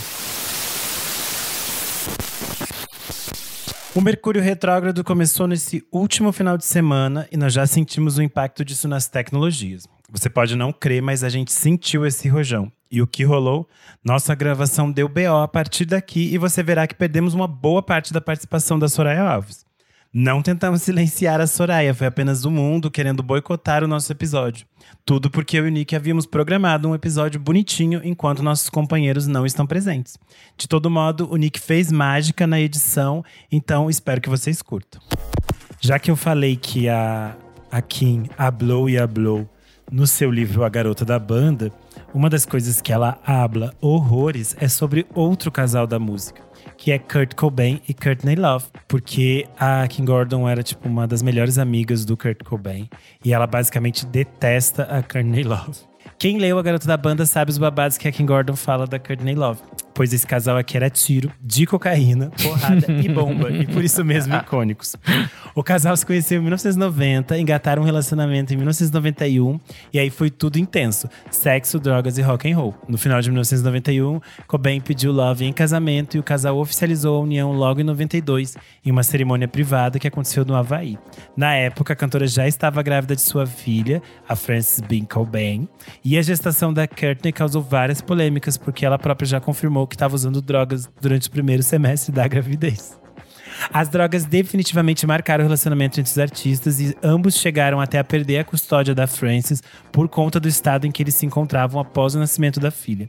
O Mercúrio retrógrado começou nesse último final de semana. E nós já sentimos o impacto disso nas tecnologias. Você pode não crer, mas a gente sentiu esse rojão. E o que rolou? Nossa gravação deu B O a partir daqui e você verá que perdemos uma boa parte da participação da Soraia Alves. Não tentamos silenciar a Soraia, foi apenas o mundo querendo boicotar o nosso episódio. Tudo porque eu e o Nick havíamos programado um episódio bonitinho enquanto nossos companheiros não estão presentes. De todo modo, o Nick fez mágica na edição, então espero que vocês curtam. Já que eu falei que a, a Kim hablou e hablou no seu livro A Garota da Banda, uma das coisas que ela habla horrores é sobre outro casal da música, que é Kurt Cobain e Courtney Love. Porque a Kim Gordon era tipo uma das melhores amigas do Kurt Cobain e ela basicamente detesta a Courtney Love. Quem leu A Garota da Banda sabe os babados que a Kim Gordon fala da Courtney Love, pois esse casal aqui era tiro, de cocaína, porrada e bomba. E por isso mesmo, icônicos. O casal se conheceu em mil novecentos e noventa, engataram um relacionamento em mil novecentos e noventa e um. E aí foi tudo intenso. Sexo, drogas e rock and roll. No final de mil novecentos e noventa e um, Cobain pediu Love em casamento. E o casal oficializou a união logo em noventa e dois, em uma cerimônia privada que aconteceu no Havaí. Na época, a cantora já estava grávida de sua filha, a Frances Bean Cobain. E a gestação da Courtney causou várias polêmicas, porque ela própria já confirmou que estava usando drogas durante o primeiro semestre da gravidez. As drogas definitivamente marcaram o relacionamento entre os artistas e ambos chegaram até a perder a custódia da Frances por conta do estado em que eles se encontravam após o nascimento da filha.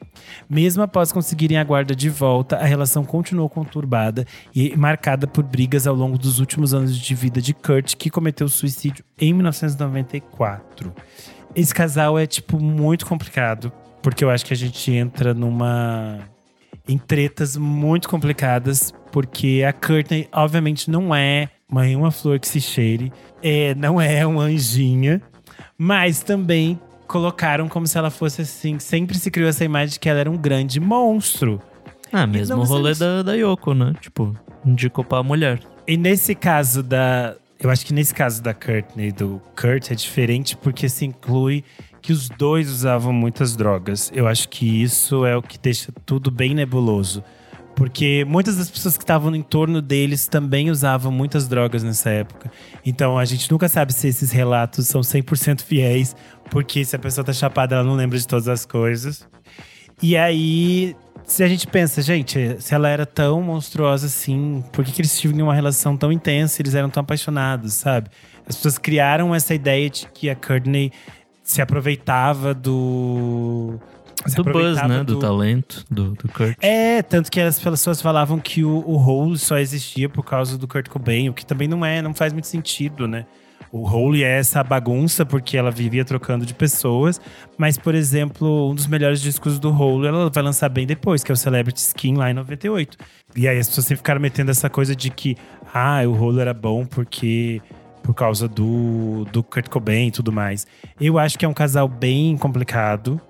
Mesmo após conseguirem a guarda de volta, a relação continuou conturbada e marcada por brigas ao longo dos últimos anos de vida de Kurt, que cometeu suicídio em mil novecentos e noventa e quatro. Esse casal é, tipo, muito complicado, porque eu acho que a gente entra numa… em tretas muito complicadas, porque a Courtney, obviamente, não é uma flor que se cheire, é, não é uma anjinha, mas também colocaram como se ela fosse assim. Sempre se criou essa imagem de que ela era um grande monstro. Ah, mesmo o rolê da, da Yoko, né? Tipo, indicou pra mulher. E nesse caso da… Eu acho que nesse caso da Courtney e do Kurt é diferente, porque se inclui que os dois usavam muitas drogas. Eu acho que isso é o que deixa tudo bem nebuloso. Porque muitas das pessoas que estavam em torno deles também usavam muitas drogas nessa época. Então a gente nunca sabe se esses relatos são cem por cento fiéis. Porque se a pessoa tá chapada, ela não lembra de todas as coisas. E aí, se a gente pensa, gente, se ela era tão monstruosa assim, por que, que eles tinham uma relação tão intensa? Eles eram tão apaixonados, sabe? As pessoas criaram essa ideia de que a Courtney se aproveitava do… Se do aproveitava buzz, né? Do, do talento do, do Kurt. É, tanto que as pessoas falavam que o, o Hole só existia por causa do Kurt Cobain. O que também não é, não faz muito sentido, né? O Hole é essa bagunça, porque ela vivia trocando de pessoas. Mas, por exemplo, um dos melhores discos do Hole, ela vai lançar bem depois, que é o Celebrity Skin, lá em noventa e oito. E aí as pessoas sempre ficaram metendo essa coisa de que… Ah, o Hole era bom porque… por causa do, do Kurt Cobain e tudo mais. Eu acho que é um casal bem complicado.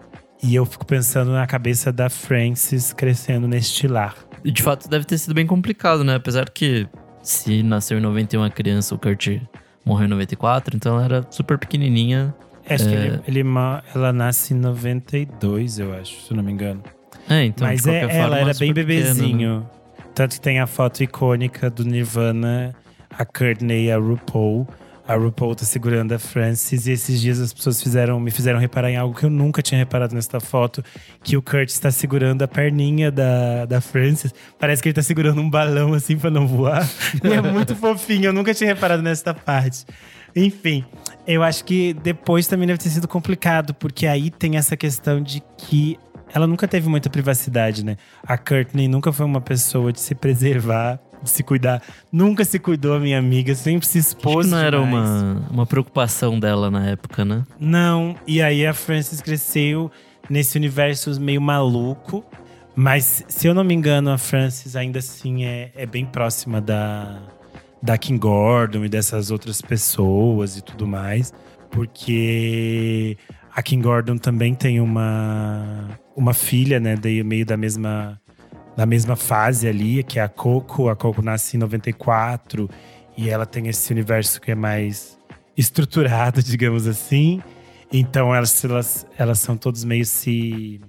E eu fico pensando na cabeça da Frances crescendo neste lar. E de fato deve ter sido bem complicado, né? Apesar que se nasceu em noventa e um a criança, o Kurt morreu em noventa e quatro, então ela era super pequenininha. Acho é... que ele, ele, ela nasce em noventa e dois, eu acho, se não me engano. É, então mas de qualquer é, forma, ela era bem bebezinho. Né? Tanto que tem a foto icônica do Nirvana, a Courtney e a RuPaul. A RuPaul tá segurando a Frances. E esses dias as pessoas fizeram, me fizeram reparar em algo que eu nunca tinha reparado nessa foto. Que o Kurt está segurando a perninha da, da Frances. Parece que ele tá segurando um balão assim pra não voar. E é muito fofinho, eu nunca tinha reparado nessa parte. Enfim, eu acho que depois também deve ter sido complicado. Porque aí tem essa questão de que ela nunca teve muita privacidade, né? A Courtney nunca foi uma pessoa de se preservar, de se cuidar. Nunca se cuidou, minha amiga. Sempre se expôs. Acho que não era uma, uma preocupação dela na época, né? Não. E aí a Frances cresceu nesse universo meio maluco. Mas, se eu não me engano, a Frances ainda assim é, é bem próxima da, da Kim Gordon e dessas outras pessoas e tudo mais. Porque a Kim Gordon também tem uma, uma filha, né? Meio da mesma… Na mesma fase ali, que é a Coco. A Coco nasce em noventa e quatro. E ela tem esse universo que é mais estruturado, digamos assim. Então, elas, elas, elas são todas meio se,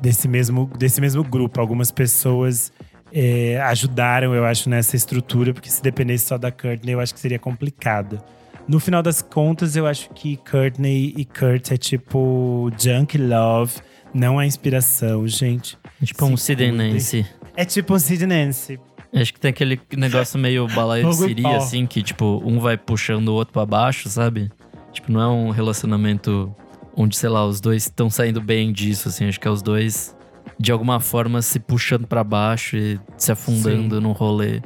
desse, mesmo, desse mesmo grupo. Algumas pessoas é, ajudaram, eu acho, nessa estrutura. Porque se dependesse só da Courtney, eu acho que seria complicado. No final das contas, eu acho que Courtney e Kurt é tipo junk love. Não é inspiração, gente. Tipo um Sid and Nancy. É tipo um Sid and Nancy. Acho que tem aquele negócio meio balaio de siri, assim, que tipo, um vai puxando o outro pra baixo, sabe? Tipo, não é um relacionamento onde, sei lá, os dois estão saindo bem disso, assim. Acho que é os dois, de alguma forma, se puxando pra baixo e se afundando num rolê.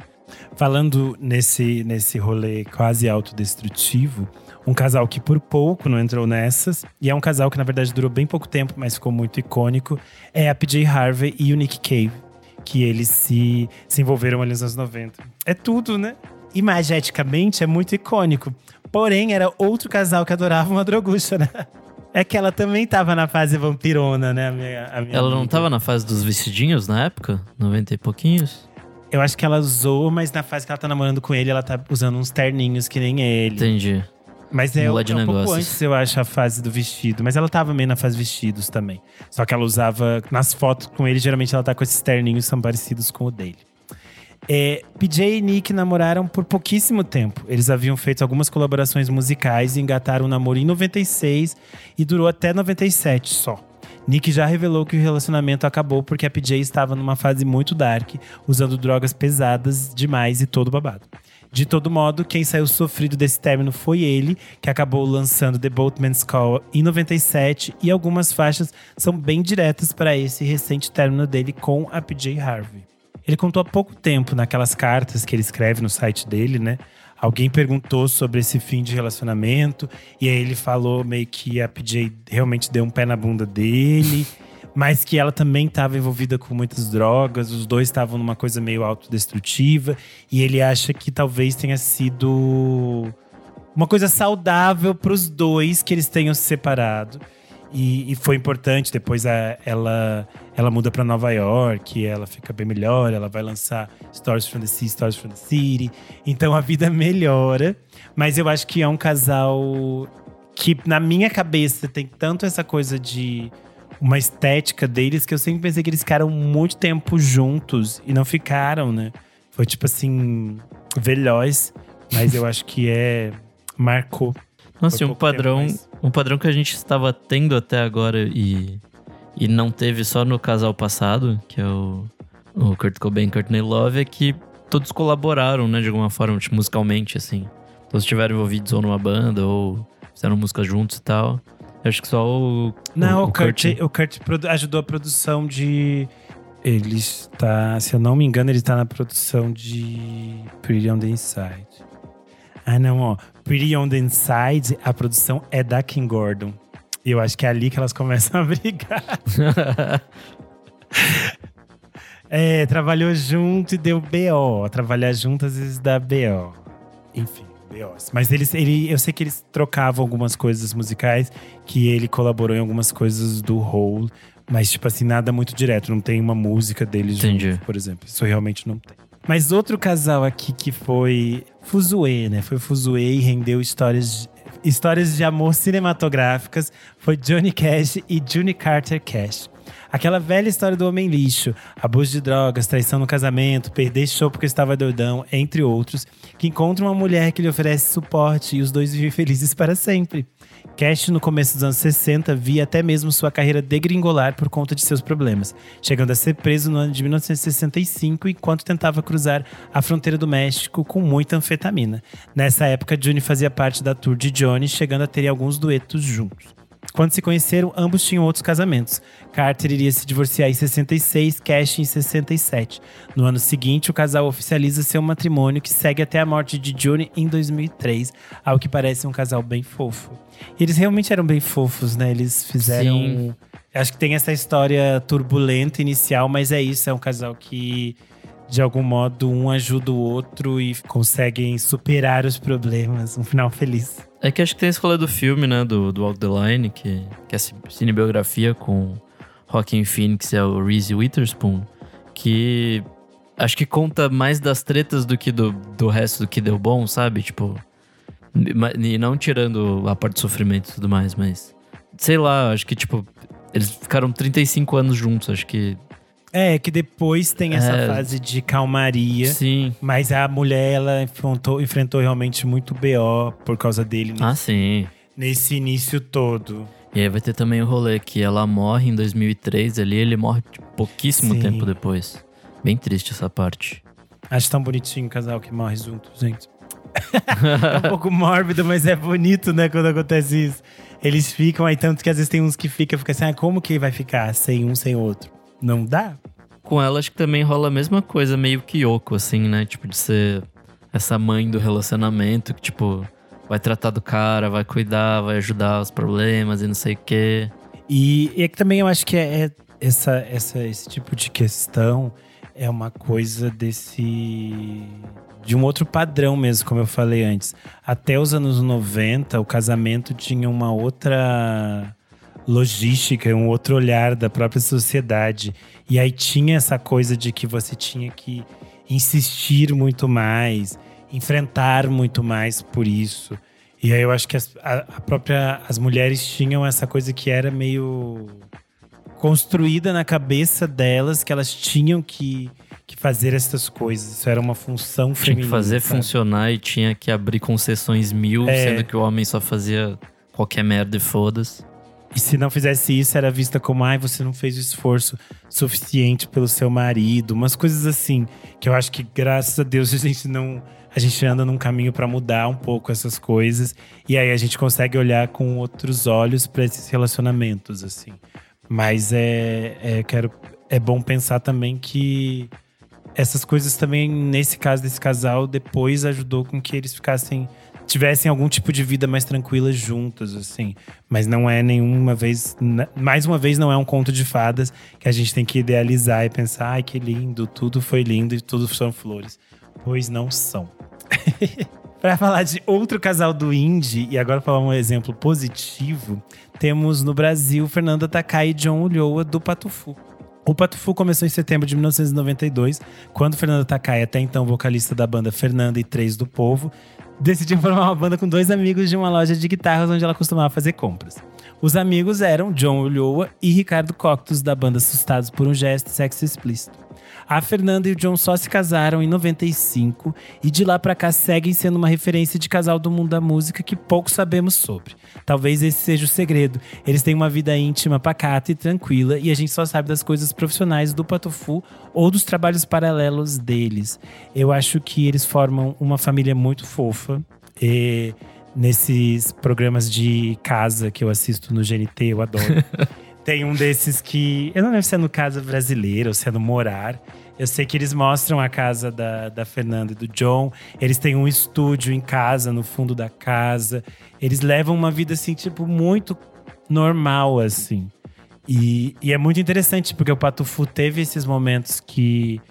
Falando nesse, nesse rolê quase autodestrutivo, um casal que por pouco não entrou nessas, e é um casal que na verdade durou bem pouco tempo, mas ficou muito icônico, é a P J Harvey e o Nick Cave, que eles se, se envolveram ali nos anos noventa. É tudo, né? Imageticamente é muito icônico, porém era outro casal que adorava uma drogucha, né? É que ela também tava na fase vampirona, né? A minha, a minha ela amiga. Não tava na fase dos vestidinhos na época? noventa e pouquinhos? Eu acho que ela usou, mas na fase que ela tá namorando com ele, ela tá usando uns terninhos que nem ele. Entendi. Mas é, é um negócios. Pouco antes, eu acho, a fase do vestido. Mas ela tava meio na fase vestidos também. Só que ela usava… Nas fotos com ele, geralmente ela tá com esses terninhos que são parecidos com o dele. É, P J e Nick namoraram por pouquíssimo tempo. Eles haviam feito algumas colaborações musicais e engataram o namoro em noventa e seis. E durou até noventa e sete só. Nick já revelou que o relacionamento acabou porque a P J estava numa fase muito dark, usando drogas pesadas demais e todo babado. De todo modo, quem saiu sofrido desse término foi ele, que acabou lançando The Boatman's Call em noventa e sete, e algumas faixas são bem diretas para esse recente término dele com a P J Harvey. Ele contou há pouco tempo, naquelas cartas que ele escreve no site dele, né? Alguém perguntou sobre esse fim de relacionamento. E aí ele falou meio que a P J realmente deu um pé na bunda dele. Mas que ela também estava envolvida com muitas drogas. Os dois estavam numa coisa meio autodestrutiva. E ele acha que talvez tenha sido uma coisa saudável para os dois que eles tenham se separado. E, e foi importante. Depois a, ela, ela muda para Nova York, ela fica bem melhor. Ela vai lançar Stories from the Sea, Stories from the City. Então a vida melhora. Mas eu acho que é um casal que, na minha cabeça, tem tanto essa coisa de uma estética deles, que eu sempre pensei que eles ficaram muito tempo juntos. E não ficaram, né? Foi tipo assim, velhóis. Mas eu acho que é… marcou. Nossa, um padrão, um padrão que a gente estava tendo até agora e, e não teve só no casal passado, que é o, o Kurt Cobain e Courtney Love, é que todos colaboraram, né, de alguma forma, tipo, musicalmente, assim. Todos estiveram envolvidos ou numa banda, ou fizeram música juntos e tal. Eu acho que só o… Não, o, o Kurt, Kurt, o Kurt ajudou a produção de… Ele está, se eu não me engano, ele está na produção de Pretty on the Inside. Ah, não, ó. Pretty on the Inside, a produção é da Kim Gordon. E eu acho que é ali que elas começam a brigar. É, trabalhou junto e deu B O. Trabalhar junto às vezes dá B O. Enfim, B Os. Mas eles, ele, eu sei que eles trocavam algumas coisas musicais, que ele colaborou em algumas coisas do Hole. Mas, tipo assim, nada muito direto. Não tem uma música deles junto, por exemplo. Isso realmente não tem. Mas outro casal aqui que foi fuzuê, né? Foi fuzuê e rendeu histórias de, histórias de amor cinematográficas. Foi Johnny Cash e June Carter Cash. Aquela velha história do homem lixo, abuso de drogas, traição no casamento, perder show porque estava doidão, entre outros, que encontra uma mulher que lhe oferece suporte e os dois vivem felizes para sempre. Cash, no começo dos anos sessenta, via até mesmo sua carreira degringolar por conta de seus problemas, chegando a ser preso no ano de mil novecentos e sessenta e cinco, enquanto tentava cruzar a fronteira do México com muita anfetamina. Nessa época, June fazia parte da tour de Johnny, chegando a ter alguns duetos juntos. Quando se conheceram, ambos tinham outros casamentos. Carter iria se divorciar em sessenta e seis, Cash em sessenta e sete. No ano seguinte, o casal oficializa seu matrimônio, que segue até a morte de Johnny em dois mil e três, ao que parece um casal bem fofo. E eles realmente eram bem fofos, né? Eles fizeram… Sim. Acho que tem essa história turbulenta inicial, mas é isso. É um casal que, de algum modo, um ajuda o outro e conseguem superar os problemas. Um final feliz. É que acho que tem esse rolê do filme, né? Do, do Out the Line, que, que é a cinebiografia com Joaquin Phoenix e o Reese Witherspoon. Que acho que conta mais das tretas do que do, do resto do que deu bom, sabe? Tipo, e não tirando a parte do sofrimento e tudo mais, mas… Sei lá, acho que tipo… Eles ficaram trinta e cinco anos juntos, acho que… É, que depois tem essa é, fase de calmaria. Sim. Mas a mulher, ela enfrentou, enfrentou realmente muito B O por causa dele. Nesse, ah, sim. Nesse início todo. E aí vai ter também o rolê que ela morre em dois mil e três ali. Ele morre pouquíssimo sim. tempo depois. Bem triste essa parte. Acho tão bonitinho o casal que morre junto, gente. É um pouco mórbido, mas é bonito, né, quando acontece isso. Eles ficam aí, tanto que às vezes tem uns que ficam, fica assim… Ah, como que vai ficar sem um, sem outro? Não dá? Com ela, acho que também rola a mesma coisa, meio que Yoko, assim, né? Tipo, de ser essa mãe do relacionamento que, tipo, vai tratar do cara, vai cuidar, vai ajudar os problemas e não sei o quê. E, e é que também eu acho que é, é essa, essa, esse tipo de questão é uma coisa desse… de um outro padrão mesmo, como eu falei antes. Até os anos noventa, o casamento tinha uma outra… logística, um outro olhar da própria sociedade. E aí tinha essa coisa de que você tinha que insistir muito mais, enfrentar muito mais por isso. E aí eu acho que as, a, a própria, as mulheres tinham essa coisa que era meio construída na cabeça delas, que elas tinham que, que fazer essas coisas. Isso era uma função feminina. Tinha que fazer funcionar e tinha que abrir concessões mil, é. sendo que o homem só fazia qualquer merda e foda-se. E se não fizesse isso, era vista como… Ai, você não fez o esforço suficiente pelo seu marido. Umas coisas assim, que eu acho que, graças a Deus, a gente, não, a gente anda num caminho para mudar um pouco essas coisas. E aí, a gente consegue olhar com outros olhos para esses relacionamentos, assim. Mas é, é, quero, é bom pensar também que… Essas coisas também, nesse caso desse casal, depois ajudou com que eles ficassem… tivessem algum tipo de vida mais tranquila juntos, assim. Mas não é nenhuma vez… Mais uma vez, não é um conto de fadas que a gente tem que idealizar e pensar… Ai, que lindo, tudo foi lindo e tudo são flores. Pois não são. Pra falar de outro casal do indie, e agora falar um exemplo positivo… Temos no Brasil, Fernanda Takai e John Ulloa, do Patufu. O Patufu começou em setembro de mil novecentos e noventa e dois, quando Fernanda Takai, até então vocalista da banda Fernanda e Três do Povo, decidiu formar uma banda com dois amigos de uma loja de guitarras onde ela costumava fazer compras. Os amigos eram John Ulloa e Ricardo Coctus, da banda Assustados por um Gesto e Sexo Explícito. A Fernanda e o John só se casaram em noventa e cinco e de lá pra cá seguem sendo uma referência de casal do mundo da música que pouco sabemos sobre. Talvez esse seja o segredo. Eles têm uma vida íntima, pacata e tranquila e a gente só sabe das coisas profissionais do Patufu ou dos trabalhos paralelos deles. Eu acho que eles formam uma família muito fofa e… Nesses programas de casa que eu assisto no G N T, eu adoro. Tem um desses que… Eu não lembro se é no Casa Brasileira ou se é no Morar. Eu sei que eles mostram a casa da, da Fernanda e do John. Eles têm um estúdio em casa, no fundo da casa. Eles levam uma vida, assim, tipo, muito normal, assim. E, e é muito interessante, porque o Patufu teve esses momentos que…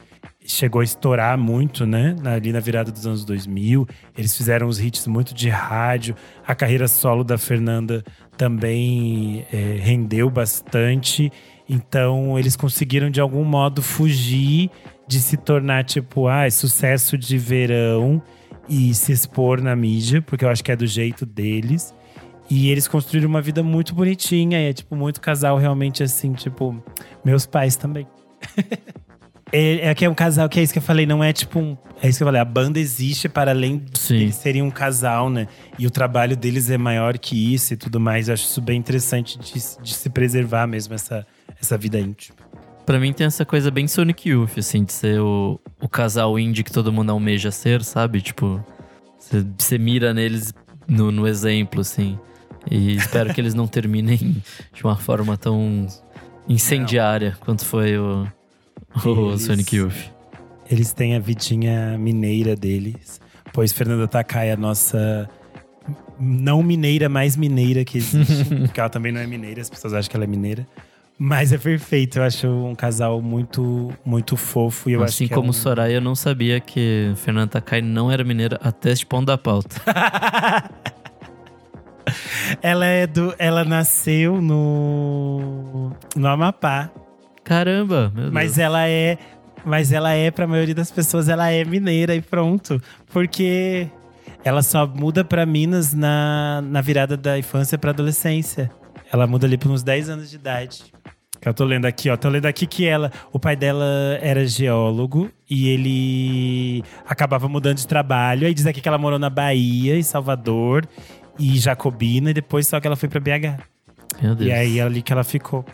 Chegou a estourar muito, né? Ali na virada dos anos dois mil. Eles fizeram os hits muito de rádio. A carreira solo da Fernanda também é, rendeu bastante. Então, eles conseguiram, de algum modo, fugir de se tornar, tipo, ah, sucesso de verão e se expor na mídia, porque eu acho que é do jeito deles. E eles construíram uma vida muito bonitinha. E é, tipo, muito casal, realmente, assim, tipo, meus pais também. É que é um casal, que é isso que eu falei, não é tipo um… É isso que eu falei, a banda existe para além Sim. de eles serem um casal, né? E o trabalho deles é maior que isso e tudo mais. Eu acho isso bem interessante de, de se preservar mesmo, essa, essa vida íntima. Pra mim tem essa coisa bem Sonic Youth, assim, de ser o, o casal indie que todo mundo almeja ser, sabe? Tipo, você mira neles no, no exemplo, assim. E espero que eles não terminem de uma forma tão incendiária não. quanto foi o… O Sonic Youth. Eles têm a vidinha mineira deles. Pois Fernanda Takai é a nossa não mineira, mais mineira que existe. Porque ela também não é mineira, as pessoas acham que ela é mineira. Mas é perfeito, eu acho um casal muito, muito fofo. E eu assim acho que como é um… Soraia, eu não sabia que Fernanda Takai não era mineira até este ponto da pauta. ela, é do, ela nasceu no, no Amapá. Caramba, meu Deus. Mas ela é, mas ela é, pra maioria das pessoas, ela é mineira e pronto. Porque ela só muda pra Minas na, na virada da infância pra adolescência. Ela muda ali por uns dez anos de idade. Que eu tô lendo aqui, ó. Tô lendo aqui que ela… O pai dela era geólogo e ele acabava mudando de trabalho. Aí diz aqui que ela morou na Bahia, em Salvador e Jacobina. E depois só que ela foi pra B H. Meu Deus. E aí, ali que ela ficou…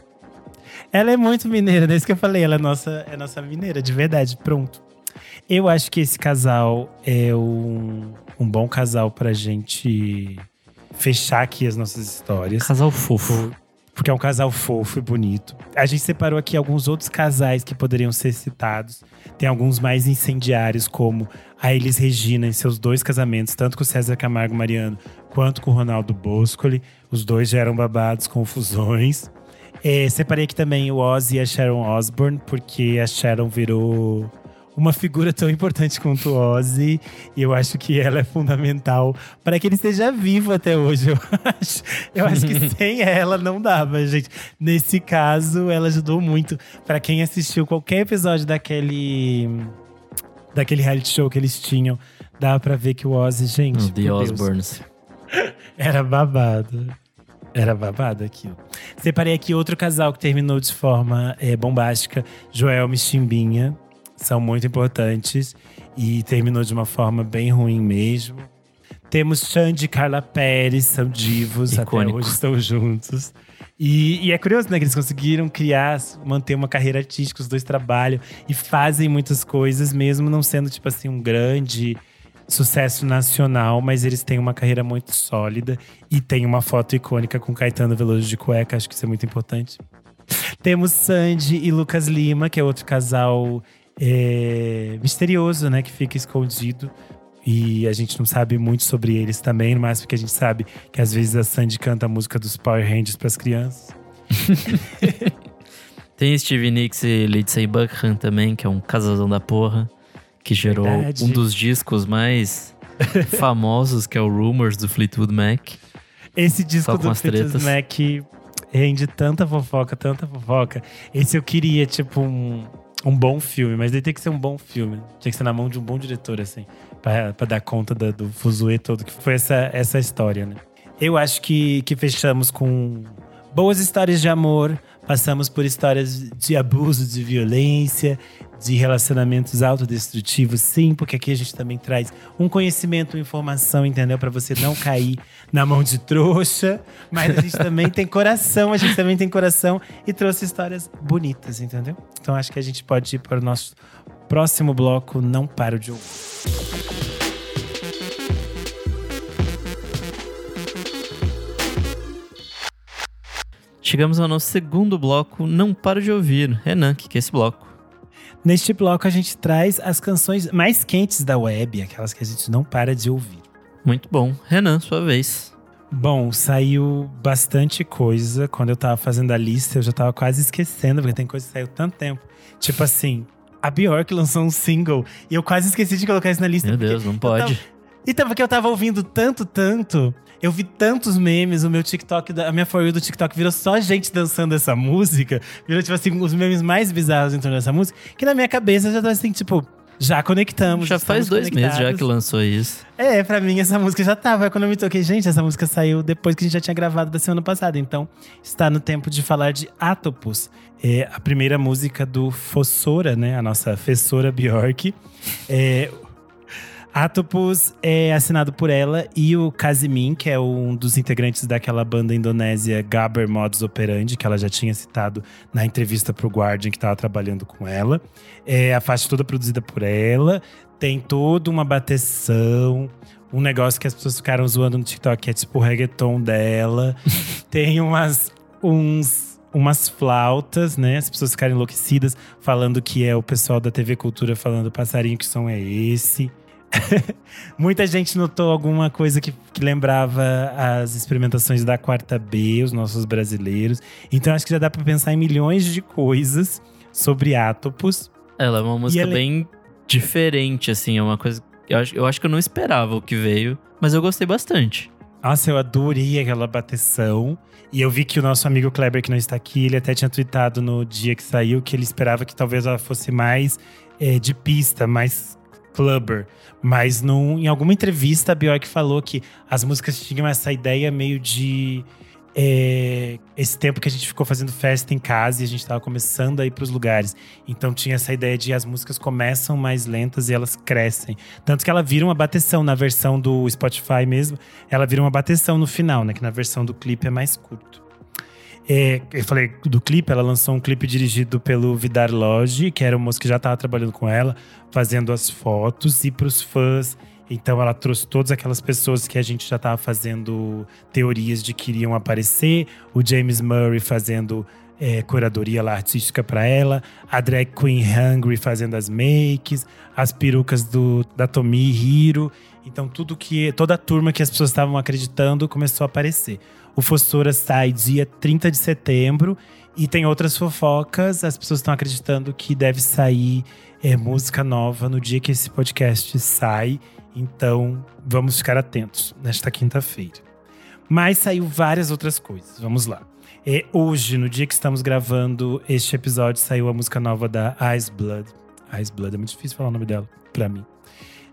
Ela é muito mineira, desde que eu falei. Ela é nossa, é nossa mineira, de verdade, pronto. Eu acho que esse casal é um, um bom casal pra gente fechar aqui as nossas histórias. Casal fofo. Porque é um casal fofo e bonito. A gente separou aqui alguns outros casais que poderiam ser citados. Tem alguns mais incendiários, como a Elis Regina em seus dois casamentos, tanto com o César Camargo Mariano, quanto com o Ronaldo Boscoli. Os dois já eram babados, confusões. É, separei aqui também o Ozzy e a Sharon Osbourne, porque a Sharon virou uma figura tão importante quanto o Ozzy. E eu acho que ela é fundamental para que ele esteja vivo até hoje, eu acho. Eu acho que sem ela não dava, gente. Nesse caso, ela ajudou muito. Para quem assistiu qualquer episódio daquele, daquele reality show que eles tinham, dá para ver que o Ozzy, gente… The Osbournes. Era babado. Era babado aquilo. Separei aqui outro casal que terminou de forma é, bombástica. Joelma e Chimbinha. São muito importantes. E terminou de uma forma bem ruim mesmo. Temos Xande e Carla Perez. São divos. Icônico. Até hoje estão juntos. E, e é curioso, né? Que eles conseguiram criar, manter uma carreira artística. Os dois trabalham. E fazem muitas coisas. Mesmo não sendo, tipo assim, um grande… sucesso nacional, mas eles têm uma carreira muito sólida. E tem uma foto icônica com Caetano Veloso de cueca, acho que isso é muito importante. Temos Sandy e Lucas Lima, que é outro casal é, misterioso, né? Que fica escondido. E a gente não sabe muito sobre eles também, no máximo que a gente sabe que às vezes a Sandy canta a música dos Power Rangers pras crianças. Tem Stevie Nicks e Lindsey Buckingham também, que é um casalzão da porra. Que gerou Verdade. um dos discos mais famosos, que é o Rumors, do Fleetwood Mac. Esse disco do Fleetwood Mac rende tanta fofoca, tanta fofoca. Esse eu queria, tipo, um, um bom filme. Mas ele tem que ser um bom filme. Tinha que ser na mão de um bom diretor, assim. Pra, pra dar conta da, do fuzuê todo, que foi essa, essa história, né? Eu acho que, que fechamos com boas histórias de amor. Passamos por histórias de abuso, de violência, de relacionamentos autodestrutivos, sim. Porque aqui a gente também traz um conhecimento, uma informação, entendeu? Pra você não cair na mão de trouxa. Mas a gente também tem coração, a gente também tem coração. E trouxe histórias bonitas, entendeu? Então acho que a gente pode ir para o nosso próximo bloco, Não Paro de Ouvir. Chegamos ao nosso segundo bloco, Não Paro de Ouvir. Renan, o que, que é esse bloco? Neste bloco a gente traz as canções mais quentes da web, aquelas que a gente não para de ouvir. Muito bom. Renan, sua vez. Bom, saiu bastante coisa. Quando eu tava fazendo a lista, eu já tava quase esquecendo, porque tem coisa que saiu tanto tempo. Tipo assim, a Bjork lançou um single e eu quase esqueci de colocar isso na lista. Meu Deus, não pode. Tava... Então, porque eu tava ouvindo tanto, tanto… Eu vi tantos memes, o meu TikTok, a minha For You do TikTok virou só gente dançando essa música. Virou, tipo assim, os memes mais bizarros em torno dessa música. Que na minha cabeça, já tá assim, tipo… Já conectamos. Já faz dois meses já que lançou isso. É, pra mim essa música já tava. Quando eu me toquei, gente, essa música saiu depois que a gente já tinha gravado da semana passada. Então, está no tempo de falar de Atopus. É a primeira música do Fossora, né? A nossa fessora Bjork. É, Atopus é assinado por ela e o Kazimin, que é um dos integrantes daquela banda indonésia Gabber Modus Operandi, que ela já tinha citado na entrevista pro Guardian, que estava trabalhando com ela. É a faixa toda produzida por ela, tem toda uma bateção, um negócio que as pessoas ficaram zoando no TikTok, que é tipo o reggaeton dela. Tem umas, uns... umas flautas, né? As pessoas ficaram enlouquecidas, falando que é o pessoal da T V Cultura falando passarinho, que som é esse… Muita gente notou alguma coisa que, que lembrava as experimentações da Quarta B, os nossos brasileiros. Então acho que já dá pra pensar em milhões de coisas sobre Atopus. Ela é uma música ela... bem diferente, assim. É uma coisa… Eu acho, eu acho que eu não esperava o que veio, mas eu gostei bastante. Nossa, eu adorei aquela bateção. E eu vi que o nosso amigo Kleber, que não está aqui, ele até tinha tweetado no dia que saiu que ele esperava que talvez ela fosse mais é, de pista, mais… Clubber, mas num, em alguma entrevista a Bjork falou que as músicas tinham essa ideia meio de… É, esse tempo que a gente ficou fazendo festa em casa e a gente estava começando a ir pros lugares. Então tinha essa ideia de as músicas começam mais lentas e elas crescem. Tanto que ela vira uma bateção na versão do Spotify mesmo. Ela vira uma bateção no final, né? Que na versão do clipe é mais curto. É, eu falei do clipe, ela lançou um clipe dirigido pelo Vidar Lodge, que era um moço que já estava trabalhando com ela, fazendo as fotos e pros fãs. Então ela trouxe todas aquelas pessoas que a gente já estava fazendo teorias de que iriam aparecer. O James Murray fazendo é, curadoria lá, artística para ela. A drag queen Hungry fazendo as makes, as perucas do, da Tomi Hiro. Então tudo que, toda a turma que as pessoas estavam acreditando começou a aparecer. O Fossora sai dia trinta de setembro e tem outras fofocas. As pessoas estão acreditando que deve sair é, música nova no dia que esse podcast sai. Então, vamos ficar atentos nesta quinta-feira. Mas saiu várias outras coisas. Vamos lá. É, hoje, no dia que estamos gravando este episódio, saiu a música nova da Ice Blood. Ice Blood, é muito difícil falar o nome dela pra mim.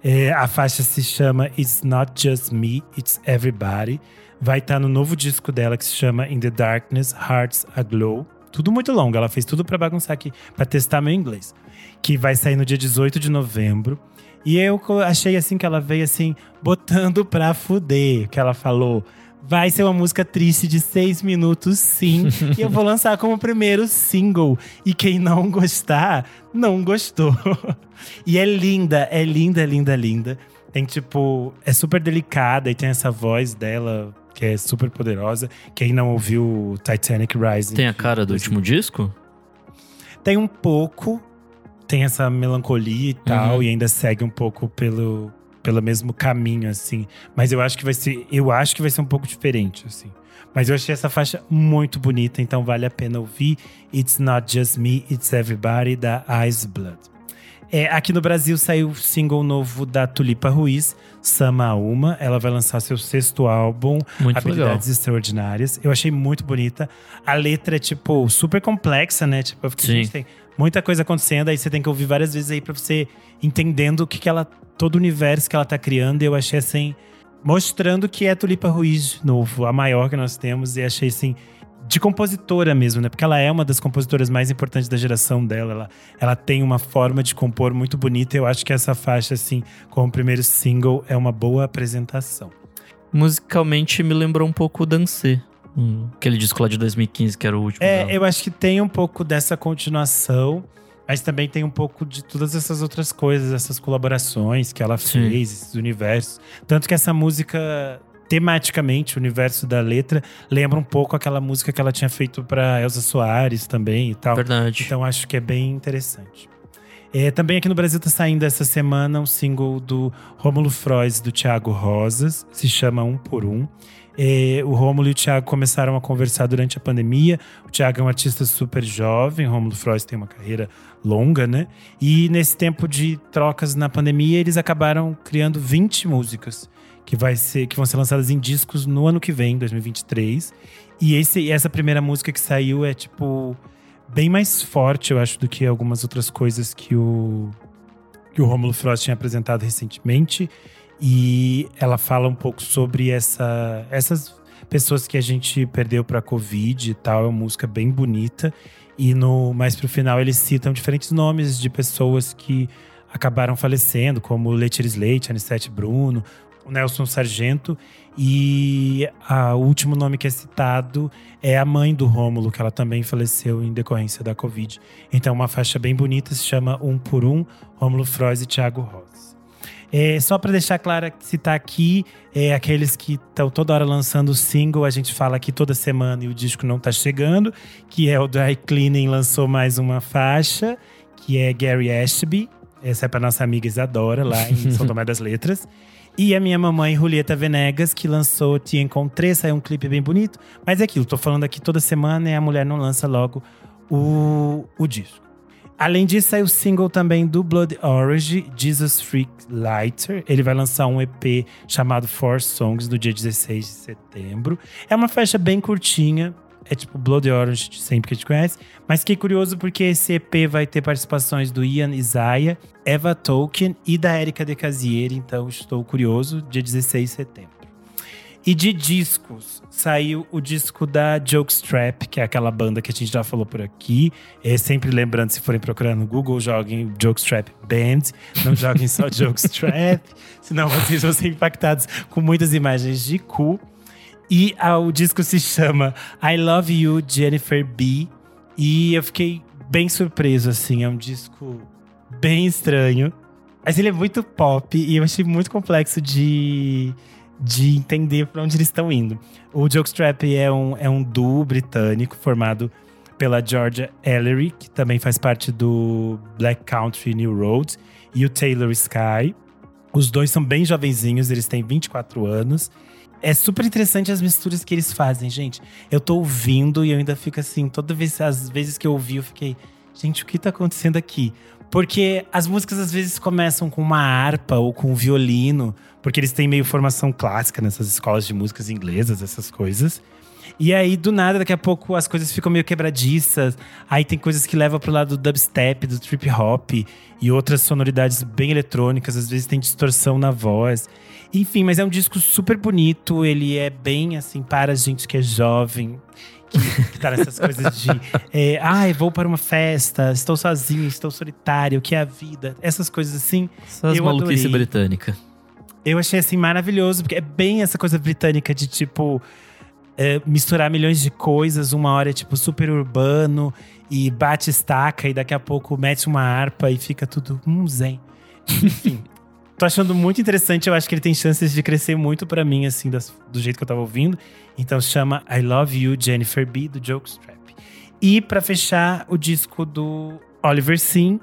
É, a faixa se chama It's Not Just Me, It's Everybody. Vai estar no novo disco dela, que se chama In the Darkness, Hearts Aglow. Tudo muito longo, ela fez tudo pra bagunçar aqui, pra testar meu inglês. Que vai sair no dia dezoito de novembro. E eu achei assim que ela veio assim, botando pra fuder. Que ela falou, vai ser uma música triste de seis minutos, sim. E eu vou lançar como primeiro single. E quem não gostar, não gostou. E é linda, é linda, linda, linda. Tem tipo, é super delicada e tem essa voz dela… que é super poderosa. Quem não ouviu Titanic Rising… Tem a cara do último disco? Tem um pouco. Tem essa melancolia e tal. Uhum. E ainda segue um pouco pelo, pelo mesmo caminho, assim. Mas eu acho que vai ser, eu acho que vai ser um pouco diferente, assim. Mas eu achei essa faixa muito bonita. Então vale a pena ouvir. It's Not Just Me, It's Everybody, da Ice Blood. É, aqui no Brasil saiu o single novo da Tulipa Ruiz, Sama Uma. Ela vai lançar seu sexto álbum, muito Habilidades legal. Extraordinárias. Eu achei muito bonita. A letra é, tipo, super complexa, né? Tipo, porque a gente tem muita coisa acontecendo. Aí você tem que ouvir várias vezes aí pra você entendendo o que, que ela… Todo o universo que ela tá criando. E eu achei, assim… Mostrando que é Tulipa Ruiz de novo, a maior que nós temos. E achei, assim… de compositora mesmo, né? Porque ela é uma das compositoras mais importantes da geração dela. Ela, ela tem uma forma de compor muito bonita. Eu acho que essa faixa, assim, como primeiro single, é uma boa apresentação. Musicalmente, me lembrou um pouco o Dancê. Hum, aquele disco lá de dois mil e quinze, que era o último. É, dela. Eu acho que tem um pouco dessa continuação. Mas também tem um pouco de todas essas outras coisas. Essas colaborações que ela fez, Sim. esses universos. Tanto que essa música… tematicamente, o universo da letra lembra um pouco aquela música que ela tinha feito para Elza Soares também e tal. Verdade. Então acho que é bem interessante. É, também aqui no Brasil tá saindo essa semana um single do Rômulo Frois e do Thiago Rosas, se chama Um por Um. É, o Rômulo e o Thiago começaram a conversar durante a pandemia. O Thiago é um artista super jovem, o Rômulo Frois tem uma carreira longa, né? E nesse tempo de trocas na pandemia, eles acabaram criando vinte músicas que, vai ser, que vão ser lançadas em discos no ano que vem, dois mil e vinte e três. E esse, essa primeira música que saiu é, tipo, bem mais forte, eu acho, do que algumas outras coisas que o, que o Rômulo Frois tinha apresentado recentemente. E ela fala um pouco sobre essa, essas pessoas que a gente perdeu para a Covid e tal. É uma música bem bonita. E no, mais pro final eles citam diferentes nomes de pessoas que acabaram falecendo, como Letíris Leite, Anissete Bruno, o Nelson Sargento. E a, o último nome que é citado é a mãe do Rômulo, que ela também faleceu em decorrência da Covid. Então uma faixa bem bonita, se chama Um por Um, Rômulo Frois e Thiago Rosas. É, só para deixar claro, citar aqui, é, aqueles que estão toda hora lançando o single, a gente fala aqui toda semana e o disco não tá chegando, que é o Dry Cleaning, lançou mais uma faixa, que é Gary Ashby, essa é pra nossa amiga Isadora, lá em São Tomé das Letras. E a minha mamãe, Julieta Venegas, que lançou Te Encontrei, saiu um clipe bem bonito. Mas é aquilo, tô falando aqui toda semana e a mulher não lança logo o, o disco. Além disso, saiu o single também do Blood Orange, Jesus Freak Lighter. Ele vai lançar um E P chamado Four Songs, no dia dezesseis de setembro. É uma faixa bem curtinha, é tipo Blood Orange, sempre que a gente conhece. Mas fiquei curioso porque esse E P vai ter participações do Ian Isaiah, Eva Tolkien e da Erika de Casieri. Então estou curioso, dia dezesseis de setembro. E de discos, saiu o disco da Jokestrap, que é aquela banda que a gente já falou por aqui. É, sempre lembrando, se forem procurar no Google, joguem Jokestrap Band. Não joguem só Jokestrap, senão vocês vão ser impactados com muitas imagens de cu. E ah, o disco se chama I Love You, Jennifer B. E eu fiquei bem surpreso, assim. É um disco bem estranho. Mas ele é muito pop e eu achei muito complexo de... de entender para onde eles estão indo. O Jokestrap é um, é um duo britânico formado pela Georgia Ellery, que também faz parte do Black Country New Road, e o Taylor Sky. Os dois são bem jovenzinhos, eles têm vinte e quatro anos. É super interessante as misturas que eles fazem, gente. Eu tô ouvindo e eu ainda fico assim, toda vez, as vezes que eu ouvi, eu fiquei, gente, o que tá acontecendo aqui? Porque as músicas às vezes começam com uma harpa ou com um violino, porque eles têm meio formação clássica nessas escolas de músicas inglesas, essas coisas. E aí, do nada, daqui a pouco as coisas ficam meio quebradiças. Aí tem coisas que levam pro lado do dubstep, do trip hop e outras sonoridades bem eletrônicas. Às vezes tem distorção na voz. Enfim, mas é um disco super bonito. Ele é bem assim, para a gente que é jovem. Que tá nessas coisas de é, ai, vou para uma festa, estou sozinho, estou solitário, o que é a vida? Essas coisas assim. Essas maluquices britânicas. Eu achei assim maravilhoso, porque é bem essa coisa britânica de tipo é, misturar milhões de coisas. Uma hora é tipo super urbano e bate estaca, e daqui a pouco mete uma harpa e fica tudo um zen. Enfim. Tô achando muito interessante, eu acho que ele tem chances de crescer muito pra mim, assim, das, do jeito que eu tava ouvindo. Então chama I Love You, Jennifer B, do Jokestrap. E pra fechar, o disco do Oliver Sim,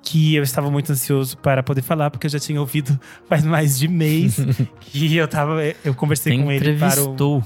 que eu estava muito ansioso para poder falar, porque eu já tinha ouvido faz mais de mês. que eu tava, eu conversei tem com ele para o…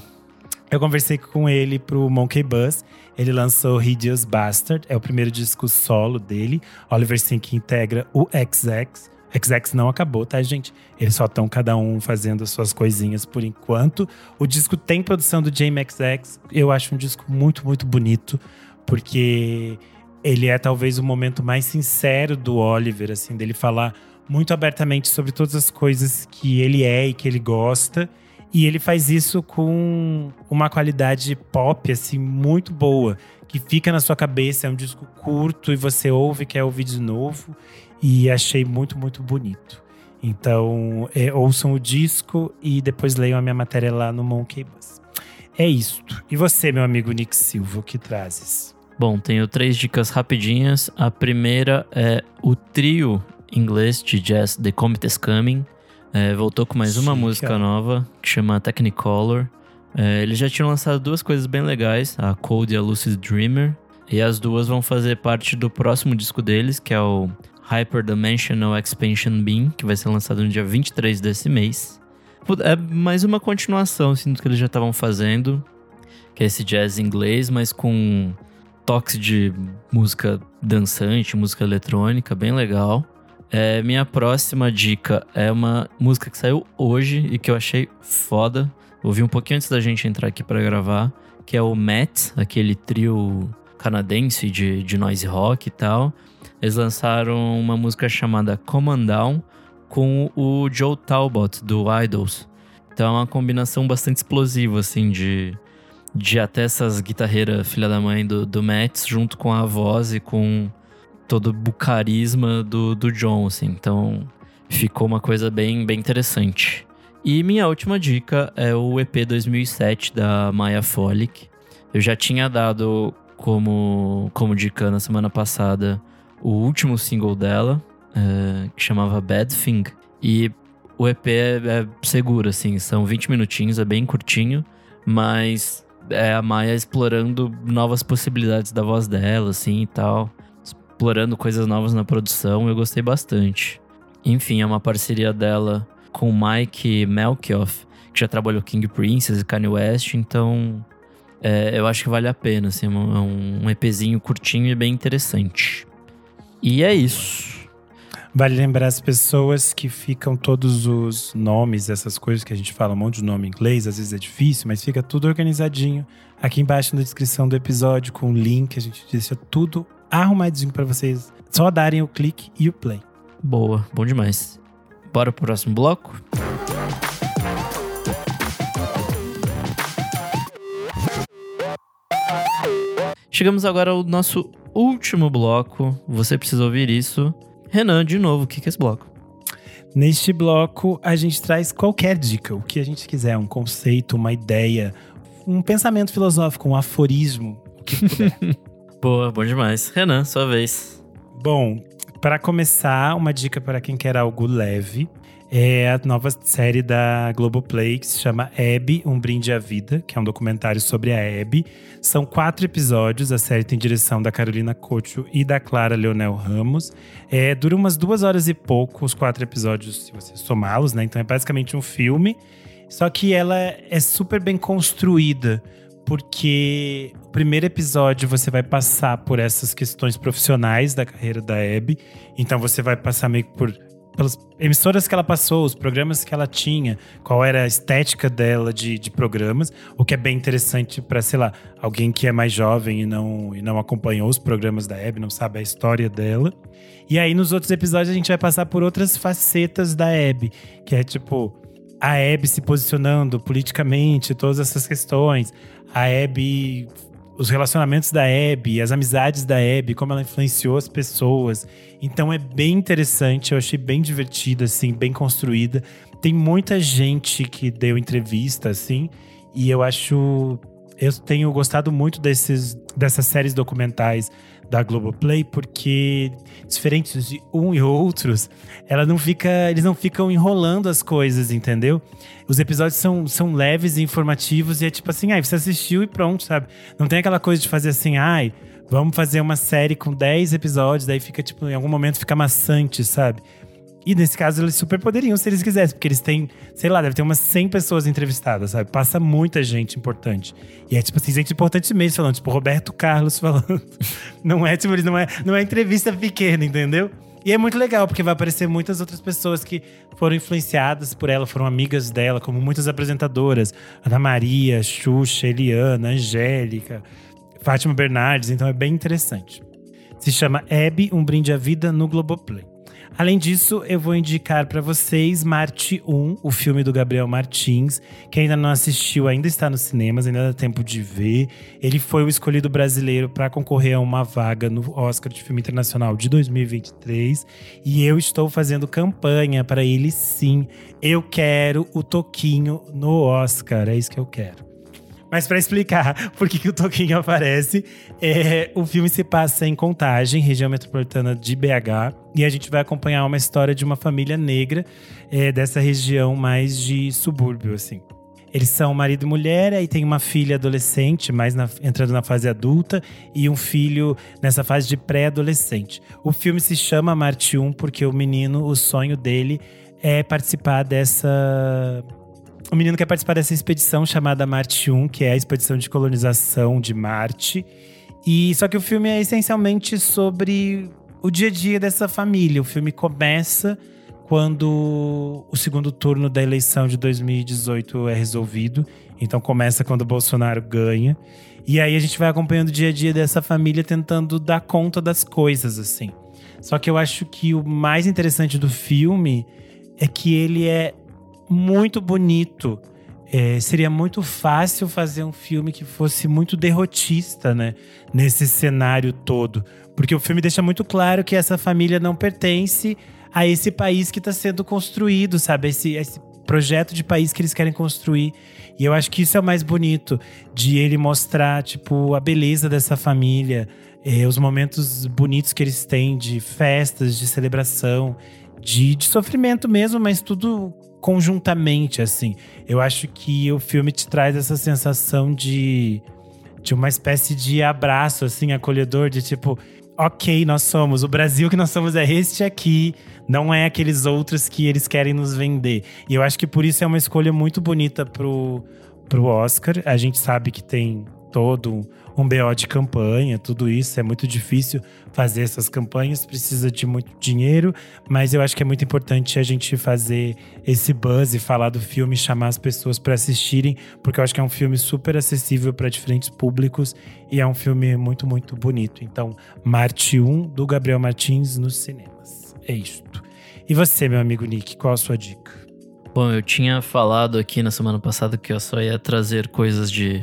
Eu conversei com ele pro Monkey Buzz. Ele lançou Hideous Bastard, é o primeiro disco solo dele. Oliver Sim, que integra o X X. X X não acabou, tá, gente? Eles só estão cada um fazendo as suas coisinhas por enquanto. O disco tem produção do Jamie X X. Eu acho um disco muito, muito bonito. Porque ele é talvez o momento mais sincero do Oliver, assim. Dele falar muito abertamente sobre todas as coisas que ele é e que ele gosta. E ele faz isso com uma qualidade pop, assim, muito boa. Que fica na sua cabeça, é um disco curto e você ouve, quer ouvir de novo. E achei muito, muito bonito. Então, é, ouçam o disco e depois leiam a minha matéria lá no Monkey Bus. É isto. E você, meu amigo Nick Silva, o que trazes? Bom, tenho três dicas rapidinhas. A primeira é o trio inglês de jazz The Comet Is Coming. É, voltou com mais uma Chica. música nova, que chama Technicolor. É, eles já tinham lançado duas coisas bem legais, a Cold e a Lucid Dreamer. E as duas vão fazer parte do próximo disco deles, que é o Hyperdimensional Expansion Beam, que vai ser lançado no dia vinte e três desse mês. É mais uma continuação, assim, do que eles já estavam fazendo, que é esse jazz inglês, mas com toques de música dançante, música eletrônica, bem legal. É, minha próxima dica é uma música que saiu hoje e que eu achei foda. Ouvi um pouquinho antes da gente entrar aqui pra gravar, que é o Matt, aquele trio canadense de, de noise rock e tal. Eles lançaram uma música chamada Come On Down com o Joe Talbot, do Idols. Então é uma combinação bastante explosiva, assim, de, de até essas guitarreiras filha da mãe do, do Matt, junto com a voz e com todo o carisma do, do John, assim. Então ficou uma coisa bem, bem interessante. E minha última dica é o E P dois mil e sete da Maya Folic. Eu já tinha dado como, como dica na semana passada o último single dela, é, que chamava Bad Thing. E o E P é, é seguro, assim, são vinte minutinhos, é bem curtinho, mas é a Maya explorando novas possibilidades da voz dela, assim, e tal. Explorando coisas novas na produção, eu gostei bastante. Enfim, é uma parceria dela com Mike Melkioff, que já trabalhou King Princess e Kanye West, então é, eu acho que vale a pena, assim, é um, um EPzinho curtinho e bem interessante. E é isso. Vale lembrar as pessoas que ficam todos os nomes, essas coisas que a gente fala, um monte de nome em inglês, às vezes é difícil, mas fica tudo organizadinho. Aqui embaixo na descrição do episódio, com o link, a gente deixa tudo arrumadinho pra vocês só darem o clique e o play. Boa, bom demais. Bora pro próximo bloco? Chegamos agora ao nosso último bloco. Você precisa ouvir isso. Renan, de novo, o que é esse bloco? Neste bloco, a gente traz qualquer dica, o que a gente quiser, um conceito, uma ideia, um pensamento filosófico, um aforismo, o que puder. Boa, bom demais. Renan, sua vez. Bom, para começar, uma dica para quem quer algo leve. É a nova série da Globoplay, que se chama Abby, Um Brinde à Vida, que é um documentário sobre a Abby. São quatro episódios, a série tem direção da Carolina Couto e da Clara Leonel Ramos. É, dura umas duas horas e pouco, os quatro episódios, se você somá-los, né? Então é basicamente um filme, só que ela é super bem construída. Porque o primeiro episódio você vai passar por essas questões profissionais da carreira da Abby. Então você vai passar meio que por pelas emissoras que ela passou, os programas que ela tinha, qual era a estética dela de, de programas. O que é bem interessante para, sei lá, alguém que é mais jovem e não, e não acompanhou os programas da Abby, não sabe a história dela. E aí nos outros episódios a gente vai passar por outras facetas da Abby, que é tipo a Abby se posicionando politicamente, todas essas questões. A Abby, os relacionamentos da Abby, as amizades da Abby, como ela influenciou as pessoas. Então é bem interessante, eu achei bem divertida, assim, bem construída. Tem muita gente que deu entrevista, assim, e eu acho… Eu tenho gostado muito desses, dessas séries documentais da Globoplay, porque, diferentes de um e outros, ela não fica, eles não ficam enrolando as coisas, entendeu? Os episódios são, são leves e informativos, e é tipo assim, ai, você assistiu e pronto, sabe? Não tem aquela coisa de fazer assim, ai, vamos fazer uma série com dez episódios, daí fica, tipo, em algum momento fica maçante, sabe? E nesse caso, eles super poderiam, se eles quisessem, porque eles têm, sei lá, deve ter umas cem pessoas entrevistadas, sabe? Passa muita gente importante. E é tipo assim, gente importante mesmo falando, tipo, Roberto Carlos falando. Não é, tipo, não é, não é entrevista pequena, entendeu? E é muito legal, porque vai aparecer muitas outras pessoas que foram influenciadas por ela, foram amigas dela, como muitas apresentadoras. Ana Maria, Xuxa, Eliana, Angélica, Fátima Bernardes, então é bem interessante. Se chama Abby, Um Brinde à Vida, no Globoplay. Além disso, eu vou indicar para vocês Marte um, o filme do Gabriel Martins. Quem ainda não assistiu, ainda está nos cinemas, ainda dá tempo de ver. Ele foi o escolhido brasileiro para concorrer a uma vaga no Oscar de Filme Internacional de dois mil e vinte e três. E eu estou fazendo campanha para ele, sim. Eu quero o Toquinho no Oscar, é isso que eu quero. Mas pra explicar por que, que o Toquinho aparece, é, o filme se passa em Contagem, região metropolitana de B H. E a gente vai acompanhar uma história de uma família negra é, dessa região mais de subúrbio, assim. Eles são marido e mulher, aí tem uma filha adolescente, mais na, entrando na fase adulta, e um filho nessa fase de pré-adolescente. O filme se chama Marte um porque o menino, o sonho dele é participar dessa… O menino quer participar dessa expedição chamada Marte um, que é a expedição de colonização de Marte. E, só que o filme é essencialmente sobre o dia a dia dessa família. O filme começa quando o segundo turno da eleição de dois mil e dezoito é resolvido. Então começa quando o Bolsonaro ganha. E aí a gente vai acompanhando o dia a dia dessa família tentando dar conta das coisas, assim. Só que eu acho que o mais interessante do filme é que ele é muito bonito. É, seria muito fácil fazer um filme que fosse muito derrotista, né? Nesse cenário todo. Porque o filme deixa muito claro que essa família não pertence a esse país que está sendo construído, sabe? Esse, esse projeto de país que eles querem construir. E eu acho que isso é o mais bonito, de ele mostrar, tipo, a beleza dessa família, é, os momentos bonitos que eles têm de festas, de celebração, de, de sofrimento mesmo, mas tudo conjuntamente, assim. Eu acho que o filme te traz essa sensação de, de uma espécie de abraço, assim, acolhedor, de tipo, ok, nós somos, o Brasil que nós somos é este aqui, não é aqueles outros que eles querem nos vender. E eu acho que por isso é uma escolha muito bonita pro, pro Oscar. A gente sabe que tem todo um B O de campanha, tudo isso. É muito difícil fazer essas campanhas, precisa de muito dinheiro. Mas eu acho que é muito importante a gente fazer esse buzz e falar do filme, chamar as pessoas para assistirem, porque eu acho que é um filme super acessível para diferentes públicos e é um filme muito, muito bonito. Então, Marte um, do Gabriel Martins, nos cinemas. É isto. E você, meu amigo Nick, qual a sua dica? Bom, eu tinha falado aqui na semana passada que eu só ia trazer coisas de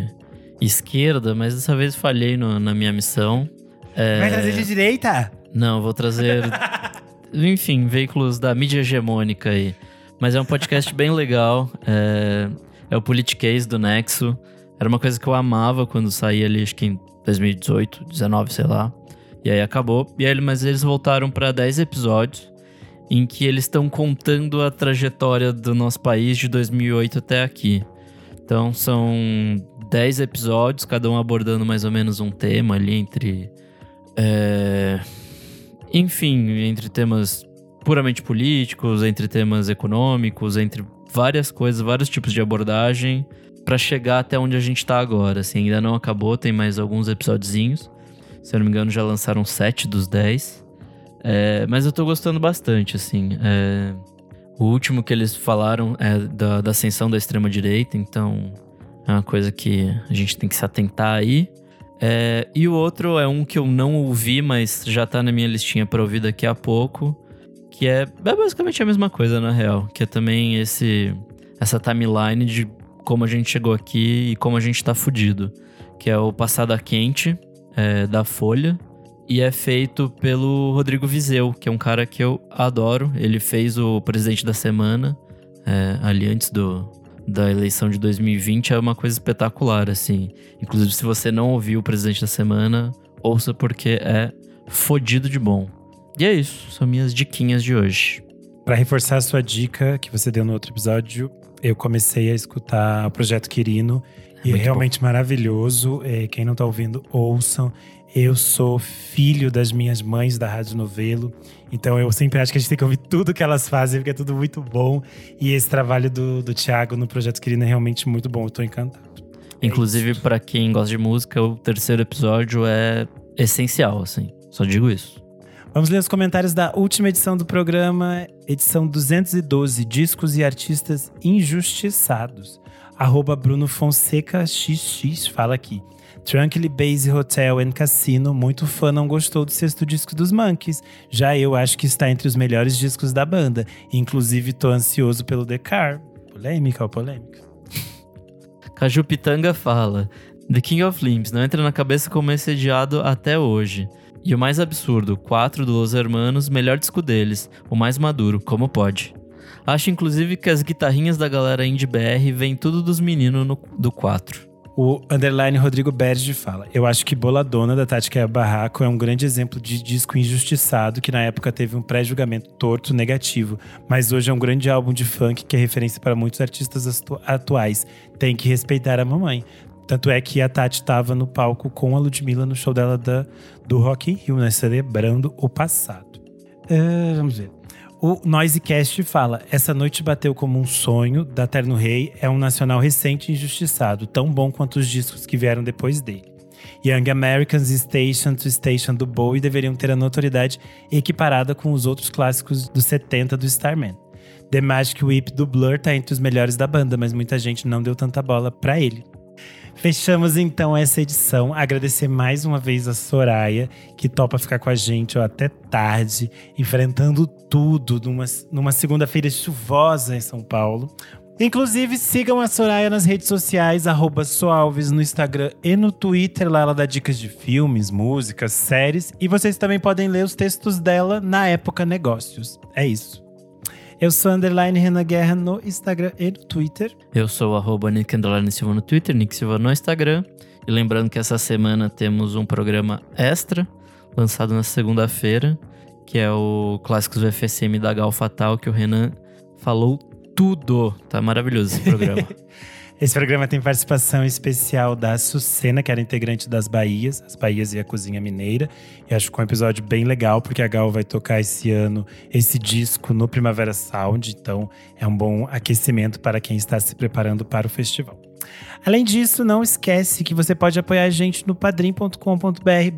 esquerda, mas dessa vez falhei no, na minha missão. É... Vai trazer de direita? Não, vou trazer, enfim, veículos da mídia hegemônica aí. Mas é um podcast bem legal, é... é o Politiquês do Nexo. Era uma coisa que eu amava quando saía ali, acho que em dois mil e dezoito, dezenove, sei lá. E aí acabou. E aí, mas eles voltaram para dez episódios, em que eles estão contando a trajetória do nosso país de dois mil e oito até aqui. Então são dez episódios, cada um abordando mais ou menos um tema ali entre... É, enfim, entre temas puramente políticos, entre temas econômicos, entre várias coisas, vários tipos de abordagem, pra chegar até onde a gente tá agora, assim. Ainda não acabou, tem mais alguns episódiozinhos. Se eu não me engano, já lançaram sete dos dez. É, mas eu tô gostando bastante, assim. É, o último que eles falaram é da, da ascensão da extrema-direita, então... É uma coisa que a gente tem que se atentar aí. É, e o outro é um que eu não ouvi, mas já tá na minha listinha pra ouvir daqui a pouco. Que é, é basicamente a mesma coisa, na real. Que é também esse, essa timeline de como a gente chegou aqui e como a gente tá fudido. Que é o Passada Quente, é, da Folha. E é feito pelo Rodrigo Vizeu, que é um cara que eu adoro. Ele fez o Presidente da Semana, é, ali antes do... da eleição de dois mil e vinte, é uma coisa espetacular, assim. Inclusive, se você não ouviu o Presidente da Semana, ouça, porque é fodido de bom. E é isso, são minhas diquinhas de hoje. Pra reforçar a sua dica que você deu no outro episódio, eu comecei a escutar o Projeto Quirino, é, e é realmente bom, maravilhoso. Quem não tá ouvindo, ouçam. Eu sou filho das minhas mães da Rádio Novelo, então eu sempre acho que a gente tem que ouvir tudo que elas fazem, porque é tudo muito bom. E esse trabalho do, do Thiago no Projeto Quirino é realmente muito bom, eu tô encantado. Inclusive, é pra quem gosta de música, o terceiro episódio é essencial, assim, só digo isso. Vamos ler os comentários da última edição do programa, edição duzentos e doze, Discos e Artistas Injustiçados. Arroba Bruno Fonseca xx fala aqui. Tranquilly Base Hotel and Casino, muito fã não gostou do sexto disco dos Monkees. Já eu acho que está entre os melhores discos da banda. Inclusive, tô ansioso pelo The Car. Polêmica ou polêmica? Caju Pitanga fala: The King of Limbs não entra na cabeça como assediado até hoje. E o mais absurdo, quatro do Los Hermanos, melhor disco deles. O mais maduro, como pode? Acho, inclusive, que as guitarrinhas da galera indie B R vêm tudo dos meninos do quatro. O underline Rodrigo Berge fala: eu acho que Boladona, da Tati Quebra Barraco, é um grande exemplo de disco injustiçado, que na época teve um pré-julgamento torto, negativo. Mas hoje é um grande álbum de funk que é referência para muitos artistas atuais. Tem que respeitar a mamãe. Tanto é que a Tati estava no palco com a Ludmilla no show dela da, do Rock in Rio, né? Celebrando o passado. Uh, vamos ver. O Noisecast fala: essa noite bateu como um sonho, da Terno Rei, é um nacional recente e injustiçado, tão bom quanto os discos que vieram depois dele. Young Americans e Station to Station do Bowie deveriam ter a notoriedade equiparada com os outros clássicos dos setenta do Starman. The Magic Whip do Blur tá entre os melhores da banda, mas muita gente não deu tanta bola pra ele. Fechamos então essa edição. Agradecer mais uma vez a Soraia, que topa ficar com a gente ó, até tarde, enfrentando tudo numa, numa segunda-feira chuvosa em São Paulo. Inclusive, sigam a Soraia nas redes sociais, arroba Soalves no Instagram e no Twitter. Lá ela dá dicas de filmes, músicas, séries. E vocês também podem ler os textos dela na Época Negócios. É isso. Eu sou underline Renan Guerra no Instagram e no Twitter. Eu sou arroba Nick underline Silva no Twitter, Nick Silva no Instagram. E lembrando que essa semana temos um programa extra, lançado na segunda-feira, que é o Clássicos do F S M da Gal Fatal, que o Renan falou tudo. Tá maravilhoso esse programa. Esse programa tem participação especial da Sucena, que era integrante das Bahias, as Bahias e a Cozinha Mineira. E acho que é um episódio bem legal, porque a Gal vai tocar esse ano esse disco no Primavera Sound. Então é um bom aquecimento para quem está se preparando para o festival. Além disso, não esquece que você pode apoiar a gente no padrim.com.br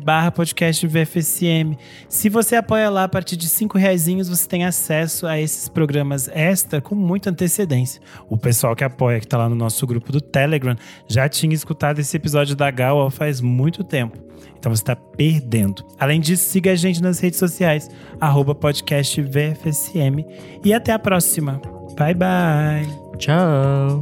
barra podcast V F S M. Se você apoia lá a partir de cinco reaisinhos, você tem acesso a esses programas extra com muita antecedência. O pessoal que apoia, que tá lá no nosso grupo do Telegram, já tinha escutado esse episódio da Gal faz muito tempo. Então você está perdendo. Além disso, siga a gente nas redes sociais, arroba podcast V F S M. E até a próxima. Bye, bye. Tchau.